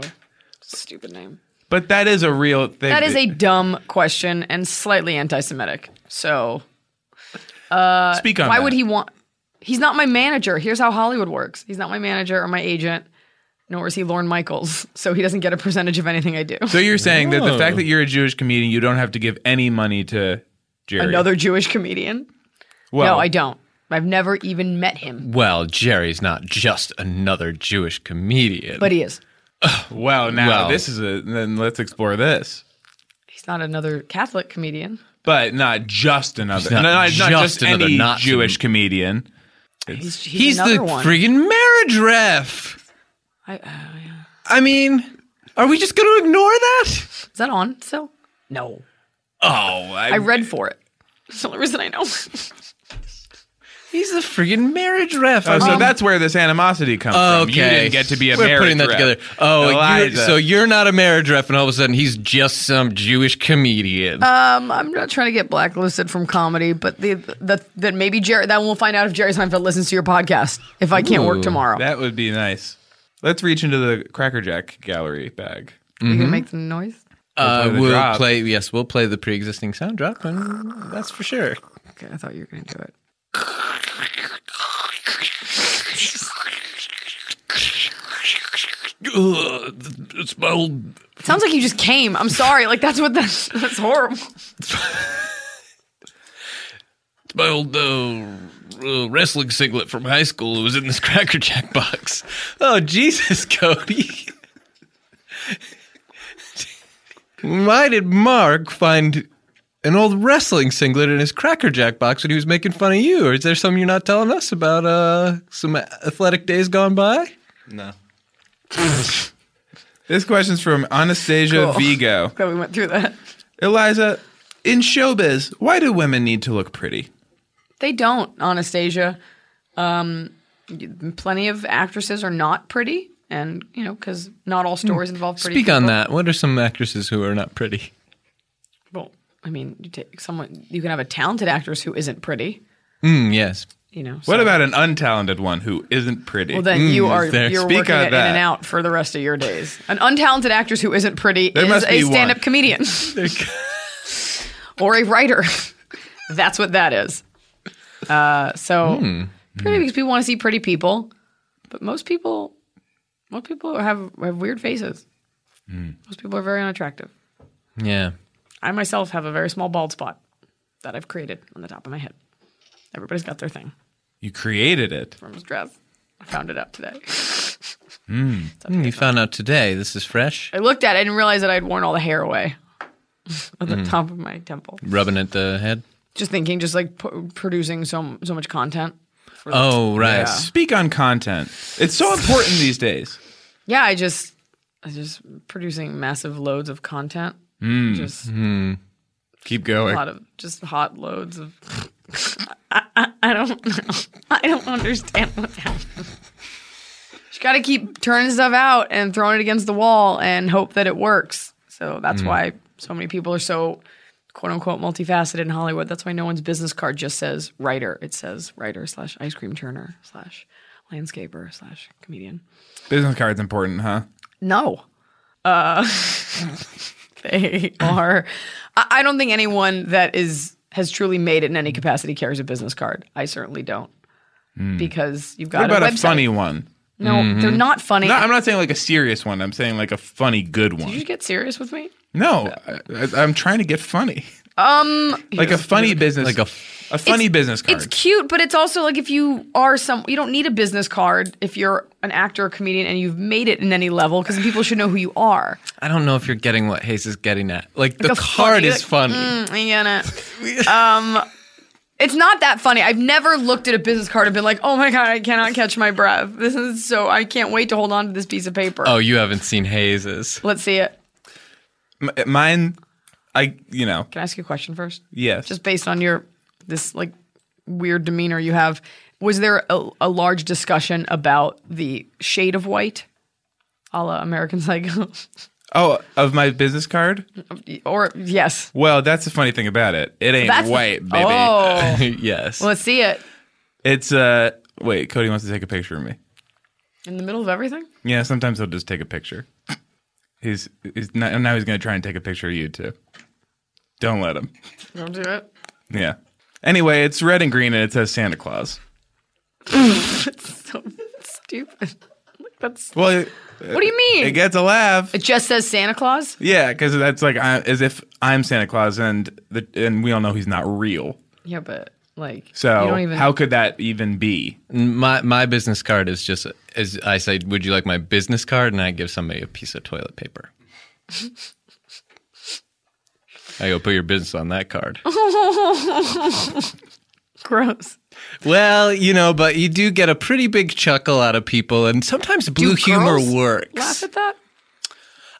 Stupid name. But that is a real thing. That is a dumb question and slightly anti-Semitic. So uh, Speak on why that. would he want... He's not my manager. Here's how Hollywood works. He's not my manager or my agent, nor is he Lorne Michaels, so he doesn't get a percentage of anything I do. So you're saying oh. that the fact that you're a Jewish comedian, you don't have to give any money to Jerry. Another Jewish comedian? Well, no, I don't. I've never even met him. Well, Jerry's not just another Jewish comedian. But he is. Well, now well, this is a... Then let's explore this. He's not another Catholic comedian. But not just another... He's not, no, not just, just another any not Jewish com- comedian. He's, he's, he's the one. friggin' marriage ref. I, uh, yeah. I mean, are we just going to ignore that? Is that on still? No. Oh, I, I read for it. It's the only reason I know. He's the friggin' marriage ref. Oh, um, so that's where this animosity comes okay. from. You didn't get to be a We're marriage ref. We're putting that ref. together. Oh, you're, so you're not a marriage ref, and all of a sudden he's just some Jewish comedian. Um, I'm not trying to get blacklisted from comedy, but the the that maybe Jerry. That we'll find out if Jerry Seinfeld listens to your podcast. If I can't Ooh, work tomorrow, that would be nice. Let's reach into the Cracker Jack gallery bag. Mm-hmm. You can make some noise. Uh, we'll drop. play. Yes, we'll play the pre-existing sound drop, and that's for sure. Okay, I thought you were going to do it. Ugh, it's my old... Sounds like you just came. I'm sorry. Like that's what that's, that's horrible. It's my old uh, uh, wrestling singlet from high school. It was in this Cracker Jack box. Oh Jesus, Cody! Why did Mark find an old wrestling singlet in his Cracker Jack box when he was making fun of you? Or is there something you're not telling us about uh, some athletic days gone by? No. This question's from Anastasia cool. Vigo. Glad we went through that. Iliza, in showbiz, why do women need to look pretty? They don't, Anastasia. Um, plenty of actresses are not pretty. And, you know, because not all stories involve pretty Speak people. on that. What are some actresses who are not pretty? Well, I mean, you take someone. You can have a talented actress who isn't pretty. Mm, yes. You know. So. What about an untalented one who isn't pretty? Well, then mm, you are there. you're Speak working it in and out for the rest of your days. An untalented actress who isn't pretty there is a stand-up one. comedian or a writer. That's what that is. Uh, so mm. pretty mm. because people want to see pretty people, but most people, most people have have weird faces. Mm. Most people are very unattractive. Yeah. I myself have a very small bald spot that I've created on the top of my head. Everybody's got their thing. You created it? From his dress. I found it out today. Mm. Mm, you found out today. This is fresh? I looked at it and realized that I'd worn all the hair away on the mm. top of my temple. Rubbing at the head? Just thinking, just like p- producing so, so much content. For oh, right. Yeah. Speak on content. It's so important these days. Yeah, I just, I just producing massive loads of content. Mm. Just mm. Keep going. A lot of just hot loads of. I, I, I don't know. I don't understand what's happening. You got to keep turning stuff out and throwing it against the wall and hope that it works. So that's mm. why so many people are so quote unquote multifaceted in Hollywood. That's why no one's business card just says writer. It says writer slash ice cream turner slash landscaper slash comedian. Business card's important, huh? No. Uh, they are. I don't think anyone that is has truly made it in any capacity carries a business card. I certainly don't. Mm. Because you've got what about a, website. a funny one? No, mm-hmm. they're not funny. No, I'm not saying like a serious one. I'm saying like a funny, good one. Did you get serious with me? No, I, I'm trying to get funny. Um, like a funny business, like a, a funny business card. It's cute, but it's also like if you are some, you don't need a business card if you're an actor or comedian and you've made it in any level because people should know who you are. I don't know if you're getting what Hayes is getting at. Like, like the card funny, is like, funny. Mm, I gonna, um. It's not that funny. I've never looked at a business card and been like, oh, my God, I cannot catch my breath. This is so – I can't wait to hold on to this piece of paper. Oh, you haven't seen Hayes's. Let's see it. M- mine, I – you know. Can I ask you a question first? Yes. Just based on your – this, like, weird demeanor you have, was there a, a large discussion about the shade of white a la American Psycho? Oh, of my business card? Or, yes. Well, that's the funny thing about it. It ain't that's white, the, baby. Oh. Yes. Well, let's see it. It's, uh, wait, Cody wants to take a picture of me. In the middle of everything? Yeah, sometimes he'll just take a picture. He's, he's not, now he's going to try and take a picture of you, too. Don't let him. Don't do it. Yeah. Anyway, it's red and green, and it says Santa Claus. It's so stupid. That's well, it, what do you mean? It gets a laugh. It just says Santa Claus? Yeah, because that's like I, as if I'm Santa Claus, and the, and we all know he's not real. Yeah, but like, so you don't even, how could that even be? My my business card is just as I say. Would you like my business card? And I give somebody a piece of toilet paper. I go put your business on that card. Gross. Well, you know, but you do get a pretty big chuckle out of people, and sometimes blue humor works. Laugh at that?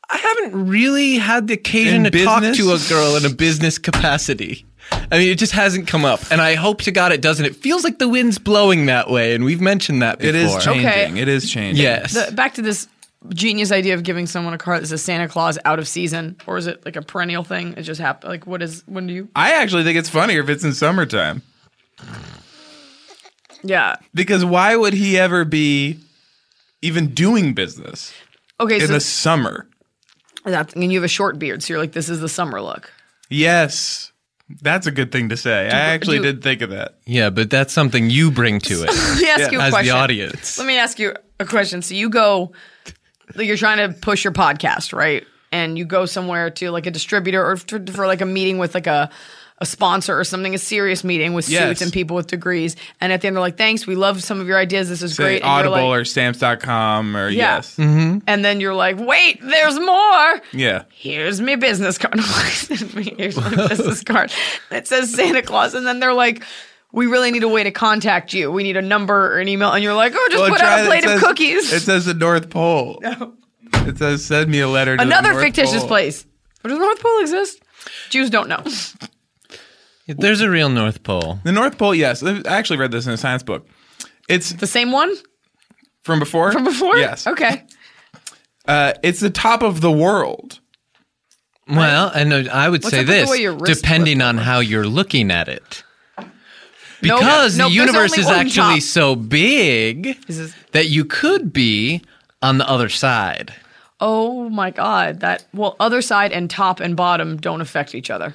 I haven't really had the occasion to talk to a girl in a business capacity. I mean, it just hasn't come up, and I hope to God it doesn't. It feels like the wind's blowing that way, and we've mentioned that before. It is changing. Okay. It is changing. Yes. The, back to this genius idea of giving someone a card that says Santa Claus out of season, or is it like a perennial thing? It just happens. Like, what is? When do you? I actually think it's funnier if it's in summertime. Yeah. Because why would he ever be even doing business okay, in so the summer? That's, and you have a short beard, so you're like, this is the summer look. Yes. That's a good thing to say. Do, I actually do, did think of that. Yeah, but that's something you bring to it. Let me ask yeah. you a As question. the audience. Let me ask you a question. So you go, like you're trying to push your podcast, right? And you go somewhere to like a distributor or for, for like a meeting with like a... a sponsor or something, a serious meeting with yes. suits and people with degrees. And at the end, they're like, thanks, we love some of your ideas. This is Say great. Audible and like, or stamps dot com or yeah. yes. Mm-hmm. And then you're like, wait, there's more. Yeah. Here's my business card. Here's my business card. It says Santa Claus. And then they're like, we really need a way to contact you. We need a number or an email. And you're like, oh, just well, put out a plate says, of cookies. It says the North Pole. No. It says send me a letter to Another the North fictitious Pole. place. But does the North Pole exist? Jews don't know. There's a real North Pole. The North Pole, yes. I actually read this in a science book. It's the same one? From before? From before? Yes. Okay. Uh, it's the top of the world. Well, and I would What's say this, depending on how you're looking at it. Because nope. Nope, the universe is actually top. so big this- that you could be on the other side. Oh, my God. That Well, other side and top and bottom don't affect each other.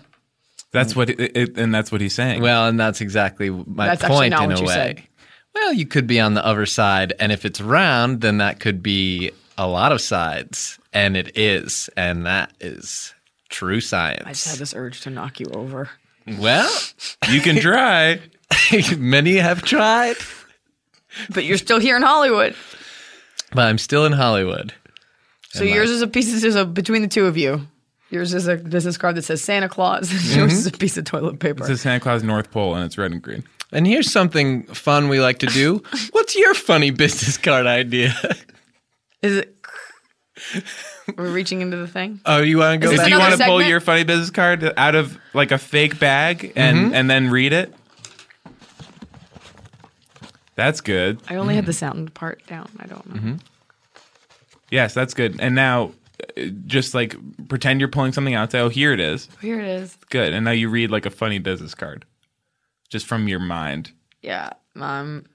That's what, it, it, and that's what he's saying. Well, and that's exactly my that's point in a way. Said. Well, you could be on the other side, and if it's round, then that could be a lot of sides, and it is, and that is true science. I just had this urge to knock you over. Well, you can try. Many have tried, but you're still here in Hollywood. But I'm still in Hollywood. So and yours my- is a piece is a, between the two of you. Yours is a business card that says Santa Claus. Mm-hmm. Yours is a piece of toilet paper. It says Santa Claus North Pole, and it's red and green. And here's something fun we like to do. What's your funny business card idea? Is it We're reaching into the thing. Oh, you want to go? Do you want to pull your funny business card out of like a fake bag and mm-hmm. and then read it? That's good. I only mm. had the sound part down. I don't know. Mm-hmm. Yes, that's good. And now, just like pretend you're pulling something out. Say, "Oh, here it is. Oh, here it is." Good. And now you read like a funny business card, just from your mind. Yeah. Um.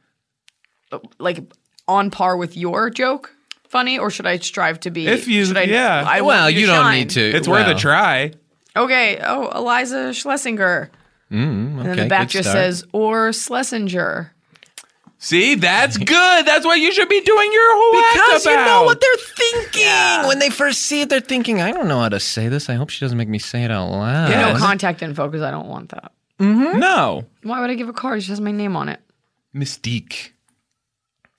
Like on par with your joke. Funny, or should I strive to be? If you, should I, yeah. I well, you, you don't need to. It's well. worth a try. Okay. Oh, Iliza Shlesinger. Mm, okay, and then the back just start. says, or Schlesinger. See, that's good. That's what you should be doing your whole act about. Because you know what they're thinking. Yeah. When they first see it, they're thinking, I don't know how to say this. I hope she doesn't make me say it out loud. Yeah, no contact info, because I don't want that. Mm-hmm. No. Why would I give a card? It just has my name on it. Mystique.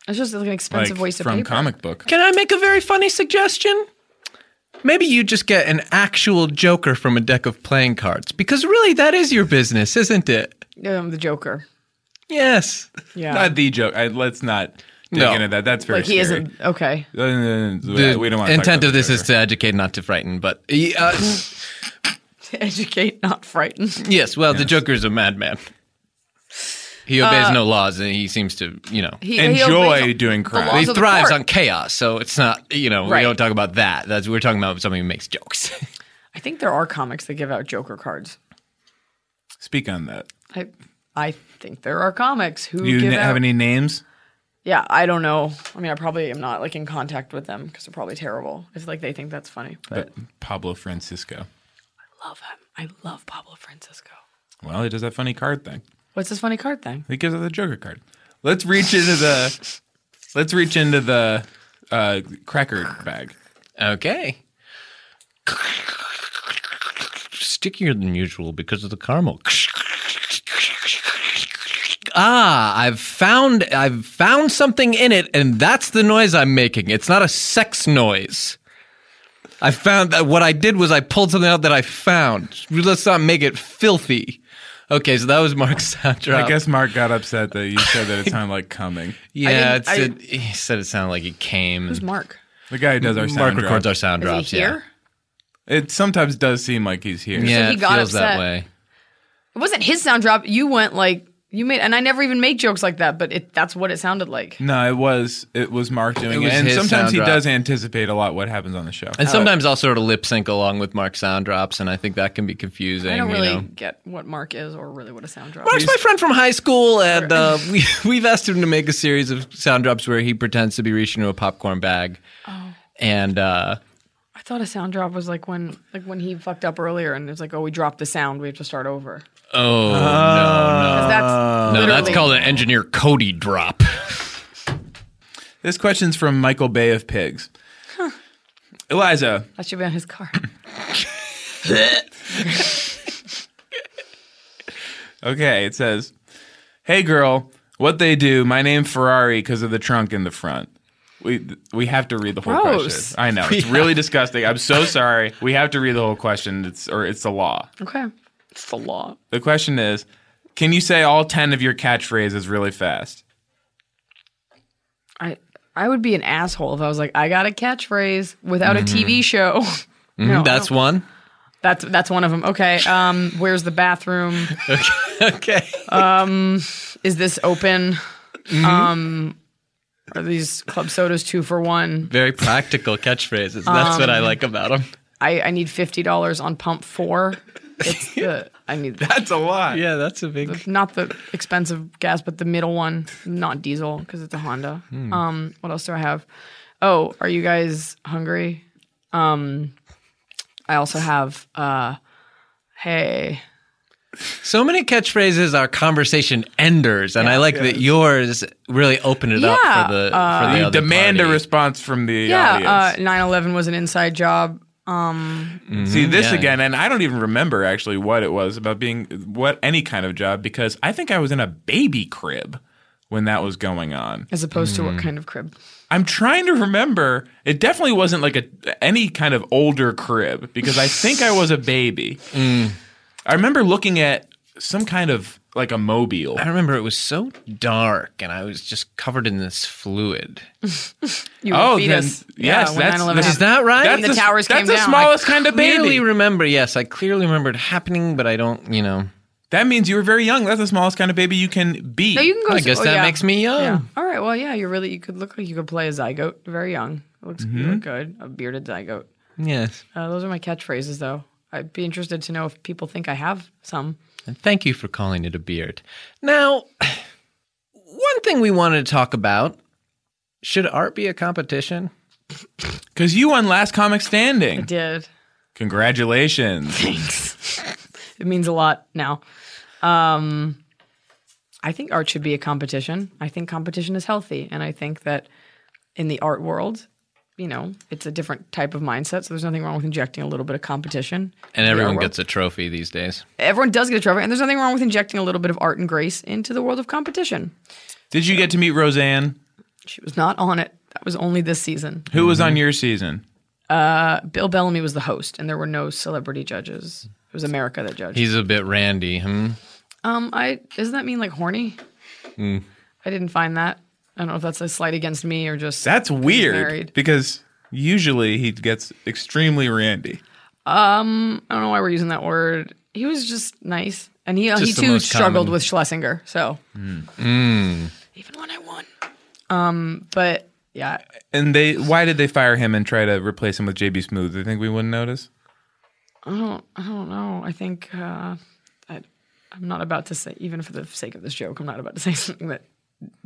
It's just like an expensive like waste of from paper. From comic book. Can I make a very funny suggestion? Maybe you just get an actual Joker from a deck of playing cards. Because really, that is your business, isn't it? Um, the Joker. Yes. Yeah. Not the joke. I, let's not dig no. into that. That's very like he scary. Isn't, okay. Uh, the we don't want to intent of this Joker. Is to educate, not to frighten. But uh, to educate, not frighten. Yes. Well, yes. The Joker is a madman. He obeys uh, no laws, and he seems to, you know, he, enjoy he doing crime. He thrives on chaos, so it's not, you know, right. We don't talk about that. That's we're talking about somebody who makes jokes. I think there are comics that give out Joker cards. Speak on that. I, I think there are comics who. Do you give n- out, have any names? Yeah, I don't know. I mean, I probably am not like in contact with them because they're probably terrible. It's like they think that's funny. But, but Pablo Francisco. I love him. I love Pablo Francisco. Well, he does that funny card thing. What's this funny card thing? He gives us the Joker card. Let's reach into the let's reach into the uh, cracker bag. Okay. Stickier than usual because of the caramel. Ah, I've found I've found something in it, and that's the noise I'm making. It's not a sex noise. I found that what I did was I pulled something out that I found. Let's not make it filthy. Okay, so that was Mark's sound drop. I guess Mark got upset that you said that it sounded like coming. Yeah, it said, I, he said it sounded like it came. Who's Mark? The guy who does our sound Mark drops. Mark records our sound drops, Is he here? Yeah. It sometimes does seem like he's here. Yeah, so he got it feels upset. That way. It wasn't his sound drop. You went like, you made, and I never even make jokes like that, but it, that's what it sounded like. No, it was it was Mark doing it. it. And sometimes he drop. does anticipate a lot what happens on the show. And oh. sometimes I'll sort of lip sync along with Mark's sound drops, and I think that can be confusing. I don't really you know? get what Mark is or really what a sound drop Mark's is. Mark's my friend from high school, and uh, we, we've asked him to make a series of sound drops where he pretends to be reaching into a popcorn bag. Oh. And... Uh, I thought a sound drop was like when like when he fucked up earlier and it was like, oh, we dropped the sound. We have to start over. Oh, oh no, no. That's no, that's called an engineer Cody drop. This question's from Michael Bay of Pigs. Huh. Iliza. That should be on his car. Okay, it says, hey, girl, what they do, my name Ferrari because of the trunk in the front. We we have to read the whole Gross. question. I know. It's yeah. really disgusting. I'm so sorry. We have to read the whole question. It's or it's the law. Okay. It's the law. The question is, can you say all ten of your catchphrases really fast? I I would be an asshole if I was like, I got a catchphrase without mm-hmm. a T V show. Mm-hmm. No, that's one? That's that's one of them. Okay. Um, where's the bathroom? Okay. Um, is this open? Mm-hmm. Um Are these club sodas two for one? Very practical catchphrases. That's um, what I like about them. I, I need fifty dollars on pump four. It's the, I need that's a lot. Yeah, that's a big. The, not the expensive gas, but the middle one, not diesel because it's a Honda. Hmm. Um, what else do I have? Oh, are you guys hungry? Um, I also have. Uh, hey. So many catchphrases are conversation enders, and yeah, I like yeah. that yours really opened it yeah, up for the, uh, for the you other demand party. A response from the yeah, audience. Yeah, uh, nine eleven was an inside job. Um, mm-hmm, see, this yeah. again, and I don't even remember actually what it was about being what any kind of job, because I think I was in a baby crib when that was going on. As opposed mm-hmm. to what kind of crib? I'm trying to remember. It definitely wasn't like a any kind of older crib, because I think I was a baby. Mm. I remember looking at some kind of like a mobile. I remember it was so dark, and I was just covered in this fluid. You oh, then, yes, yeah, that's, that's is that right? That's the, the towers came down. That's the smallest kind of baby. I clearly remember, yes, I clearly remember it happening, but I don't, you know. That means you were very young. That's the smallest kind of baby you can be. No, you can go I to, guess oh, that yeah. makes me young. Yeah. All right, well, yeah, you really, you could look like you could play a zygote very young. It looks mm-hmm. really good, a bearded zygote. Yes. Uh, those are my catchphrases, though. I'd be interested to know if people think I have some. And thank you for calling it a beard. Now, one thing we wanted to talk about, should art be a competition? Because you won Last Comic Standing. I did. Congratulations. Thanks. It means a lot now. Um, I think art should be a competition. I think competition is healthy. And I think that in the art world, you know, it's a different type of mindset, so there's nothing wrong with injecting a little bit of competition. And everyone gets a trophy these days. Everyone does get a trophy, and there's nothing wrong with injecting a little bit of art and grace into the world of competition. Did you get to meet Roseanne? She was not on it. That was only this season. Who was mm-hmm. on your season? Uh, Bill Bellamy was the host, and there were no celebrity judges. It was America that judged. He's a bit randy, hmm? Um, I doesn't that mean like horny? Mm. I didn't find that. I don't know if that's a slight against me or just... That's weird, because usually he gets extremely randy. Um, I don't know why we're using that word. He was just nice, and he, he too struggled common. with Shlesinger, so... Mm. Mm. Even when I won. Um, but, yeah. And they why did they fire him and try to replace him with J B. Smoove? Do you think we wouldn't notice? I don't, I don't know. I think uh, I, I'm not about to say, even for the sake of this joke, I'm not about to say something that...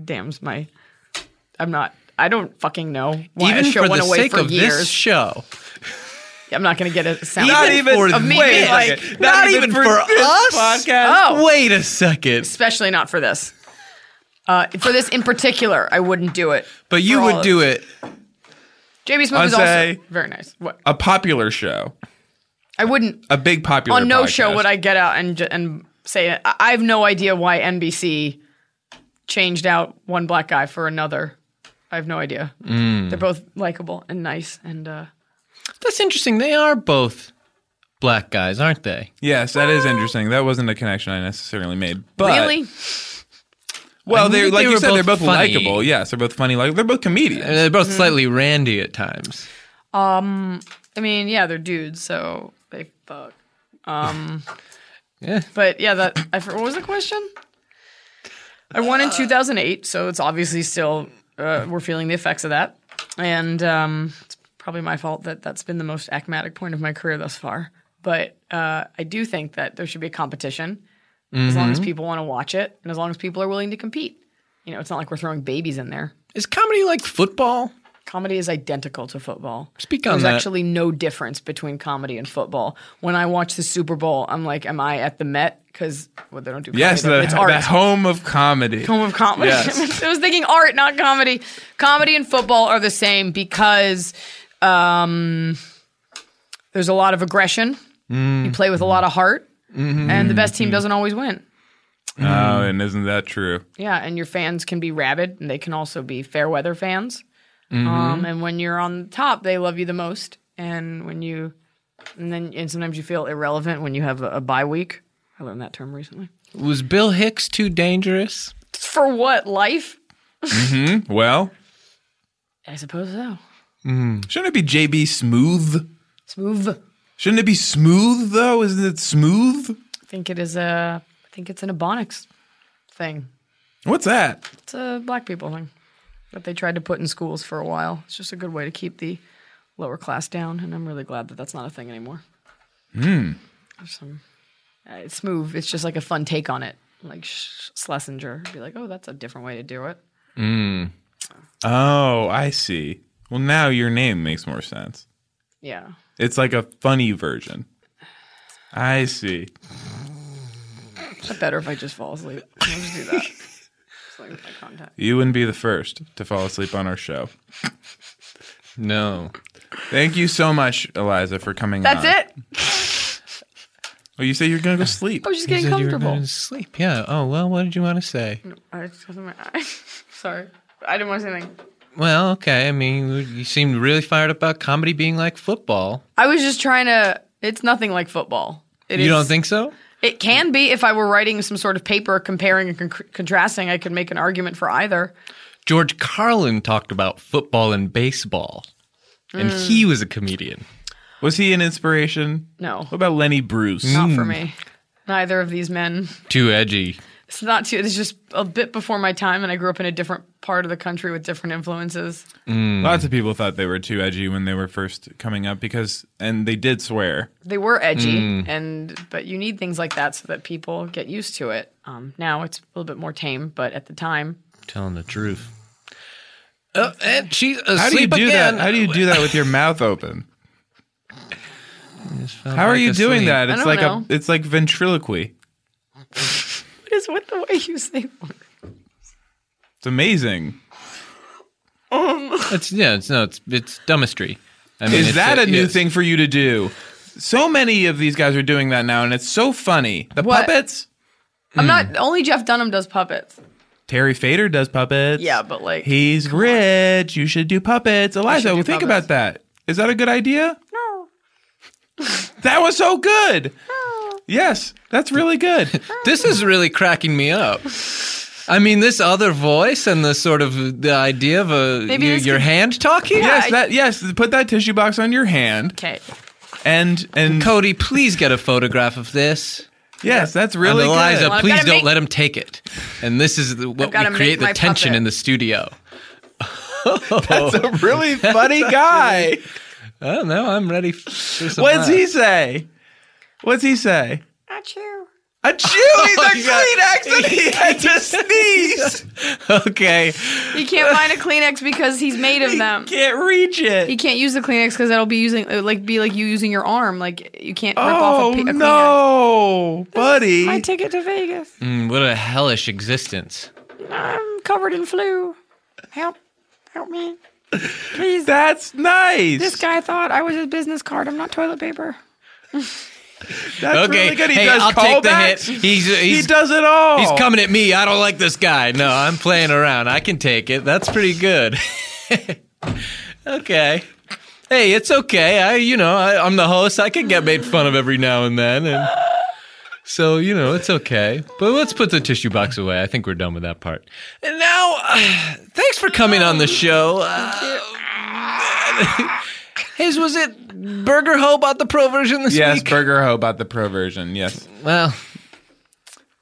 Damns my! I'm not. I don't fucking know why even a show for went the away sake for of years. This show, I'm not going to get a sound. Not even for me. Wait, like, not, not even, even for, for us. Podcast. Oh, wait a second. Especially not for this. Uh, for this in particular, I wouldn't do it. But you would do it. J B. Smoove is also very nice. What? A popular show. I wouldn't. A big popular. On no podcast. Show would I get out and and say it. I have no idea why N B C. Changed out one black guy for another. I have no idea. Mm. They're both likable and nice. And uh, that's interesting. They are both black guys, aren't they? Yes, that well, is interesting. That wasn't a connection I necessarily made. But, really? Well, they're like they you said, they're both likable. Yes, they're both funny. Like they're both comedians. And they're both mm-hmm. slightly randy at times. Um, I mean, yeah, they're dudes, so they fuck. Um, yeah. But yeah, that. I, what was the question? I won in two thousand eight, so it's obviously still, uh, we're feeling the effects of that. And um, it's probably my fault that that's been the most acmatic point of my career thus far. But uh, I do think that there should be a competition mm-hmm. as long as people want to watch it and as long as people are willing to compete. You know, it's not like we're throwing babies in there. Is comedy like football? Comedy is identical to football. Speak on There's that. There's actually no difference between comedy and football. When I watch the Super Bowl, I'm like, am I at the Met? Because well, they don't do comedy. Yes, the, it's art. The home of comedy. Home of comedy. Yes. I was thinking art, not comedy. Comedy and football are the same because um, there's a lot of aggression. Mm. You play with a lot of heart. Mm-hmm. And the best team doesn't always win. Oh, mm. and isn't that true? Yeah, and your fans can be rabid. And they can also be fair weather fans. Mm-hmm. Um, and when you're on top, they love you the most. And when you, and then, and sometimes you feel irrelevant when you have a, a bye week. I learned that term recently. Was Bill Hicks too dangerous? For what? Life? Mm-hmm. Well. I suppose so. Mm. Shouldn't it be J B. Smoove? Smoove. Shouldn't it be smooth, though? Isn't it smooth? I think it is a, I think it's an Ebonics thing. What's that? It's a black people thing that they tried to put in schools for a while. It's just a good way to keep the lower class down, and I'm really glad that that's not a thing anymore. Hmm. There's some... Uh, it's Smoove. It's just like a fun take on it. Like sh- Schlesinger. Be like, oh, that's a different way to do it. Mm. Oh, I see. Well, now your name makes more sense. Yeah. It's like a funny version. I see. Is it better if I just fall asleep? I'll just do that. Just like my contact. You wouldn't be the first to fall asleep on our show. No. Thank you so much, Iliza, for coming that's on. That's it? Oh, you say you're going to go sleep. I was just getting you said comfortable. You were going to sleep, yeah. Oh, well, what did you want to say? No, I just closed my eyes. Sorry. I didn't want to say anything. Well, okay. I mean, you seemed really fired up about comedy being like football. I was just trying to... It's nothing like football. It you is, don't think so? It can be. If I were writing some sort of paper comparing and con- contrasting, I could make an argument for either. George Carlin talked about football and baseball, mm. and he was a comedian. Was he an inspiration? No. What about Lenny Bruce? Not mm. for me. Neither of these men. Too edgy. It's not too. It's just a bit before my time, and I grew up in a different part of the country with different influences. Mm. Lots of people thought they were too edgy when they were first coming up because, and they did swear. They were edgy, mm. and but you need things like that so that people get used to it. Um, now it's a little bit more tame, but at the time, telling the truth. Uh, and she's asleep How do you do again. That? How do you do that with your mouth open? How like are you asleep. Doing that? It's like know. a. It's like ventriloquy. Is with the way you say words. It's amazing. Um. It's yeah. It's no. It's it's dumbestry. I mean, is it's, that a it, new yes. thing for you to do? So many of these guys are doing that now, and it's so funny. The what? Puppets. I'm mm. not. Only Jeff Dunham does puppets. Terry Fader does puppets. Yeah, but like he's rich. On. You should do puppets. Eliza, do well, think puppets. About that. Is that a good idea? No. That was so good. Yes, that's really good. This is really cracking me up. I mean, this other voice and the sort of the idea of a Maybe your, your hand talking. Yeah, yes, I, that yes. Put that tissue box on your hand. Okay. And and Cody, please get a photograph of this. Yes, that's really and Eliza, good. Eliza, please don't make, let him take it. And this is the, what we create the tension puppet. In the studio. That's a really funny guy. I don't know. I'm ready. What does he say? What's he say? Achoo. Achoo! He's a clean accent. He had to sneeze. Okay. He can't find a Kleenex because he's made of them. He can't reach it. He can't use the Kleenex because that'll be using it'll like be like you using your arm. Like you can't rip oh, off a, a Kleenex. Oh no, buddy! My ticket to Vegas. Mm, what a hellish existence. I'm covered in flu. Help! Help me, please. That's nice. This guy thought I was his business card. I'm not toilet paper. That's okay. Really good. He hey, does I'll take the hit. He's, he's, he does it all. He's coming at me. I don't like this guy. No, I'm playing around. I can take it. That's pretty good. Okay. Hey, it's okay. I, you know, I, I'm the host. I can get made fun of every now and then. And so, you know, it's okay. But let's put the tissue box away. I think we're done with that part. And now, uh, thanks for coming on the show. Uh, Hayes, was it Burger Ho bought the pro version this yes, week? Yes, Burger Ho bought the pro version, yes. Well.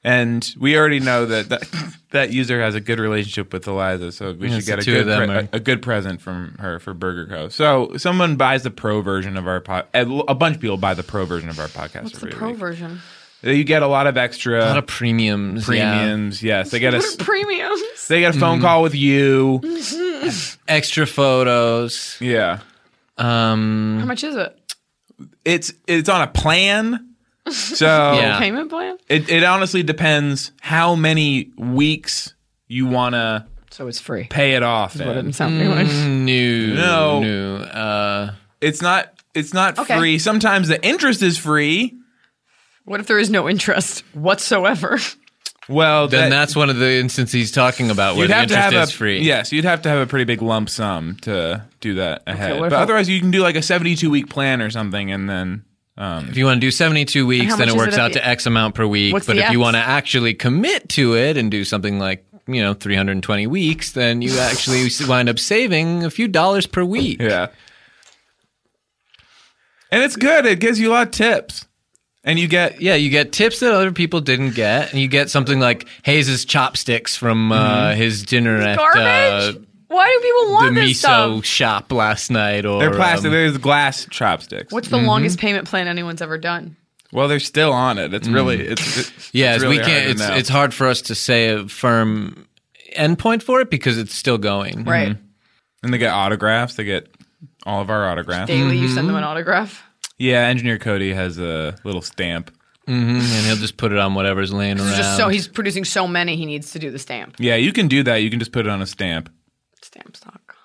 And we already know that that, that user has a good relationship with Eliza, so we should get a good, them, pre- right? a, a good present from her for Burger Ho. So someone buys the pro version of our podcast. A bunch of people buy the pro version of our podcast. What's the pro week. version? You get a lot of extra. A lot of premiums. Premiums, yeah. yes. They get what a, premiums? They get a phone mm. call with you. Extra photos. Yeah. Um, How much is it? It's it's on a plan. So yeah. Payment plan? It it honestly depends how many weeks you wanna So it's free. Pay it off. That's what it sounds like. Mm, no. No. no. Uh, it's not it's not okay. free. Sometimes the interest is free. What if there is no interest whatsoever? Well, then that, that's one of the instances he's talking about where the interest is a, free. Yes, you'd have to have a pretty big lump sum to do that ahead. Okay, but otherwise, you can do like a seventy-two week plan or something, and then um, if you want to do seventy-two weeks, then it works it out to X amount per week. But if X? you want to actually commit to it and do something like you know three hundred twenty weeks, then you actually wind up saving a few dollars per week. Yeah, and it's good. It gives you a lot of tips. And you get yeah, you get tips that other people didn't get, and you get something like Hayes' chopsticks from uh, mm-hmm. his dinner it's at garbage. Uh, Why do people want the this miso stuff? Shop last night? Or they're plastic. Um, There's glass chopsticks. What's the mm-hmm. longest payment plan anyone's ever done? Well, they're still on it. It's mm-hmm. really it's, it's yeah, it's really we can't. Hard it's, it's hard for us to say a firm endpoint for it because it's still going right. Mm-hmm. And they get autographs. They get all of our autographs daily. Mm-hmm. You send them an autograph. Yeah, Engineer Cody has a little stamp. Mm-hmm, and he'll just put it on whatever's laying around. Just so he's producing so many, he needs to do the stamp. Yeah, you can do that. You can just put it on a stamp. Stamp stock.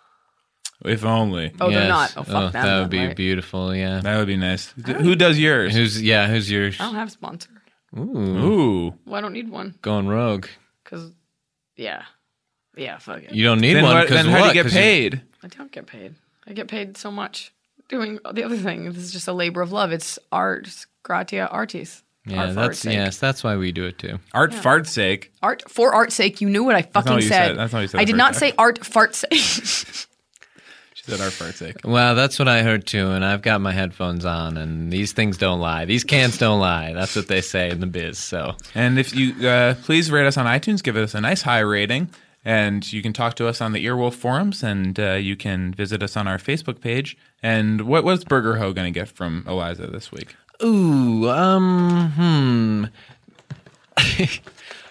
If only. Oh, yes. They're not. Oh, fuck oh, that. That would be right. beautiful, yeah. That would be nice. Who does yours? Who's Yeah, who's yours? I don't have a sponsor. Ooh. Ooh. Well, I don't need one. Going rogue. Because, yeah. Yeah, fuck it. You don't need then one because Then how what? do you get paid? I don't get paid. I get paid so much. Doing the other thing. This is just a labor of love. It's art, gratia artis. Yeah, that's yes, that's why we do it too. Art yeah. fart's sake. Art for art's sake. You knew what I fucking that's said. said. That's not what you said. I did not time. say art fart's sake. She said art fart's sake. Well, that's what I heard too, and I've got my headphones on, and these things don't lie. These cans don't lie. That's what they say in the biz. So, and if you uh, please rate us on iTunes, give us a nice high rating. And you can talk to us on the Earwolf forums, and uh, you can visit us on our Facebook page. And what was Burger Ho going to get from Iliza this week? Ooh, um, hmm.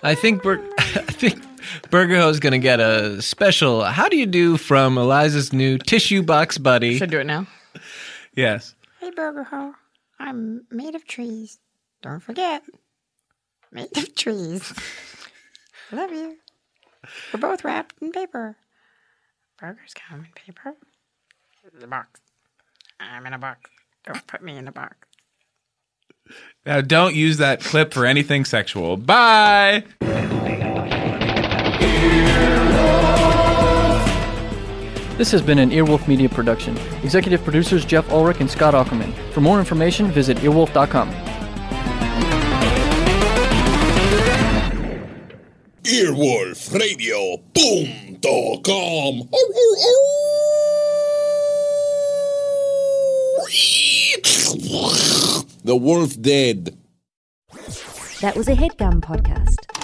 I think Bur- I think Burger Ho's going to get a special How Do You Do from Iliza's new tissue box buddy. Should do it now. Yes. Hey, Burger Ho. I'm made of trees. Don't forget. Made of trees. Love you. We're both wrapped in paper. Burgers come in paper. The box. I'm in a box. Don't put me in a box. Now, don't use that clip for anything sexual. Bye! This has been an Earwolf Media production. Executive producers Jeff Ulrich and Scott Aukerman. For more information, visit earwolf dot com. earwolf radio dot com. The wolf dead. That was a HeadGum podcast.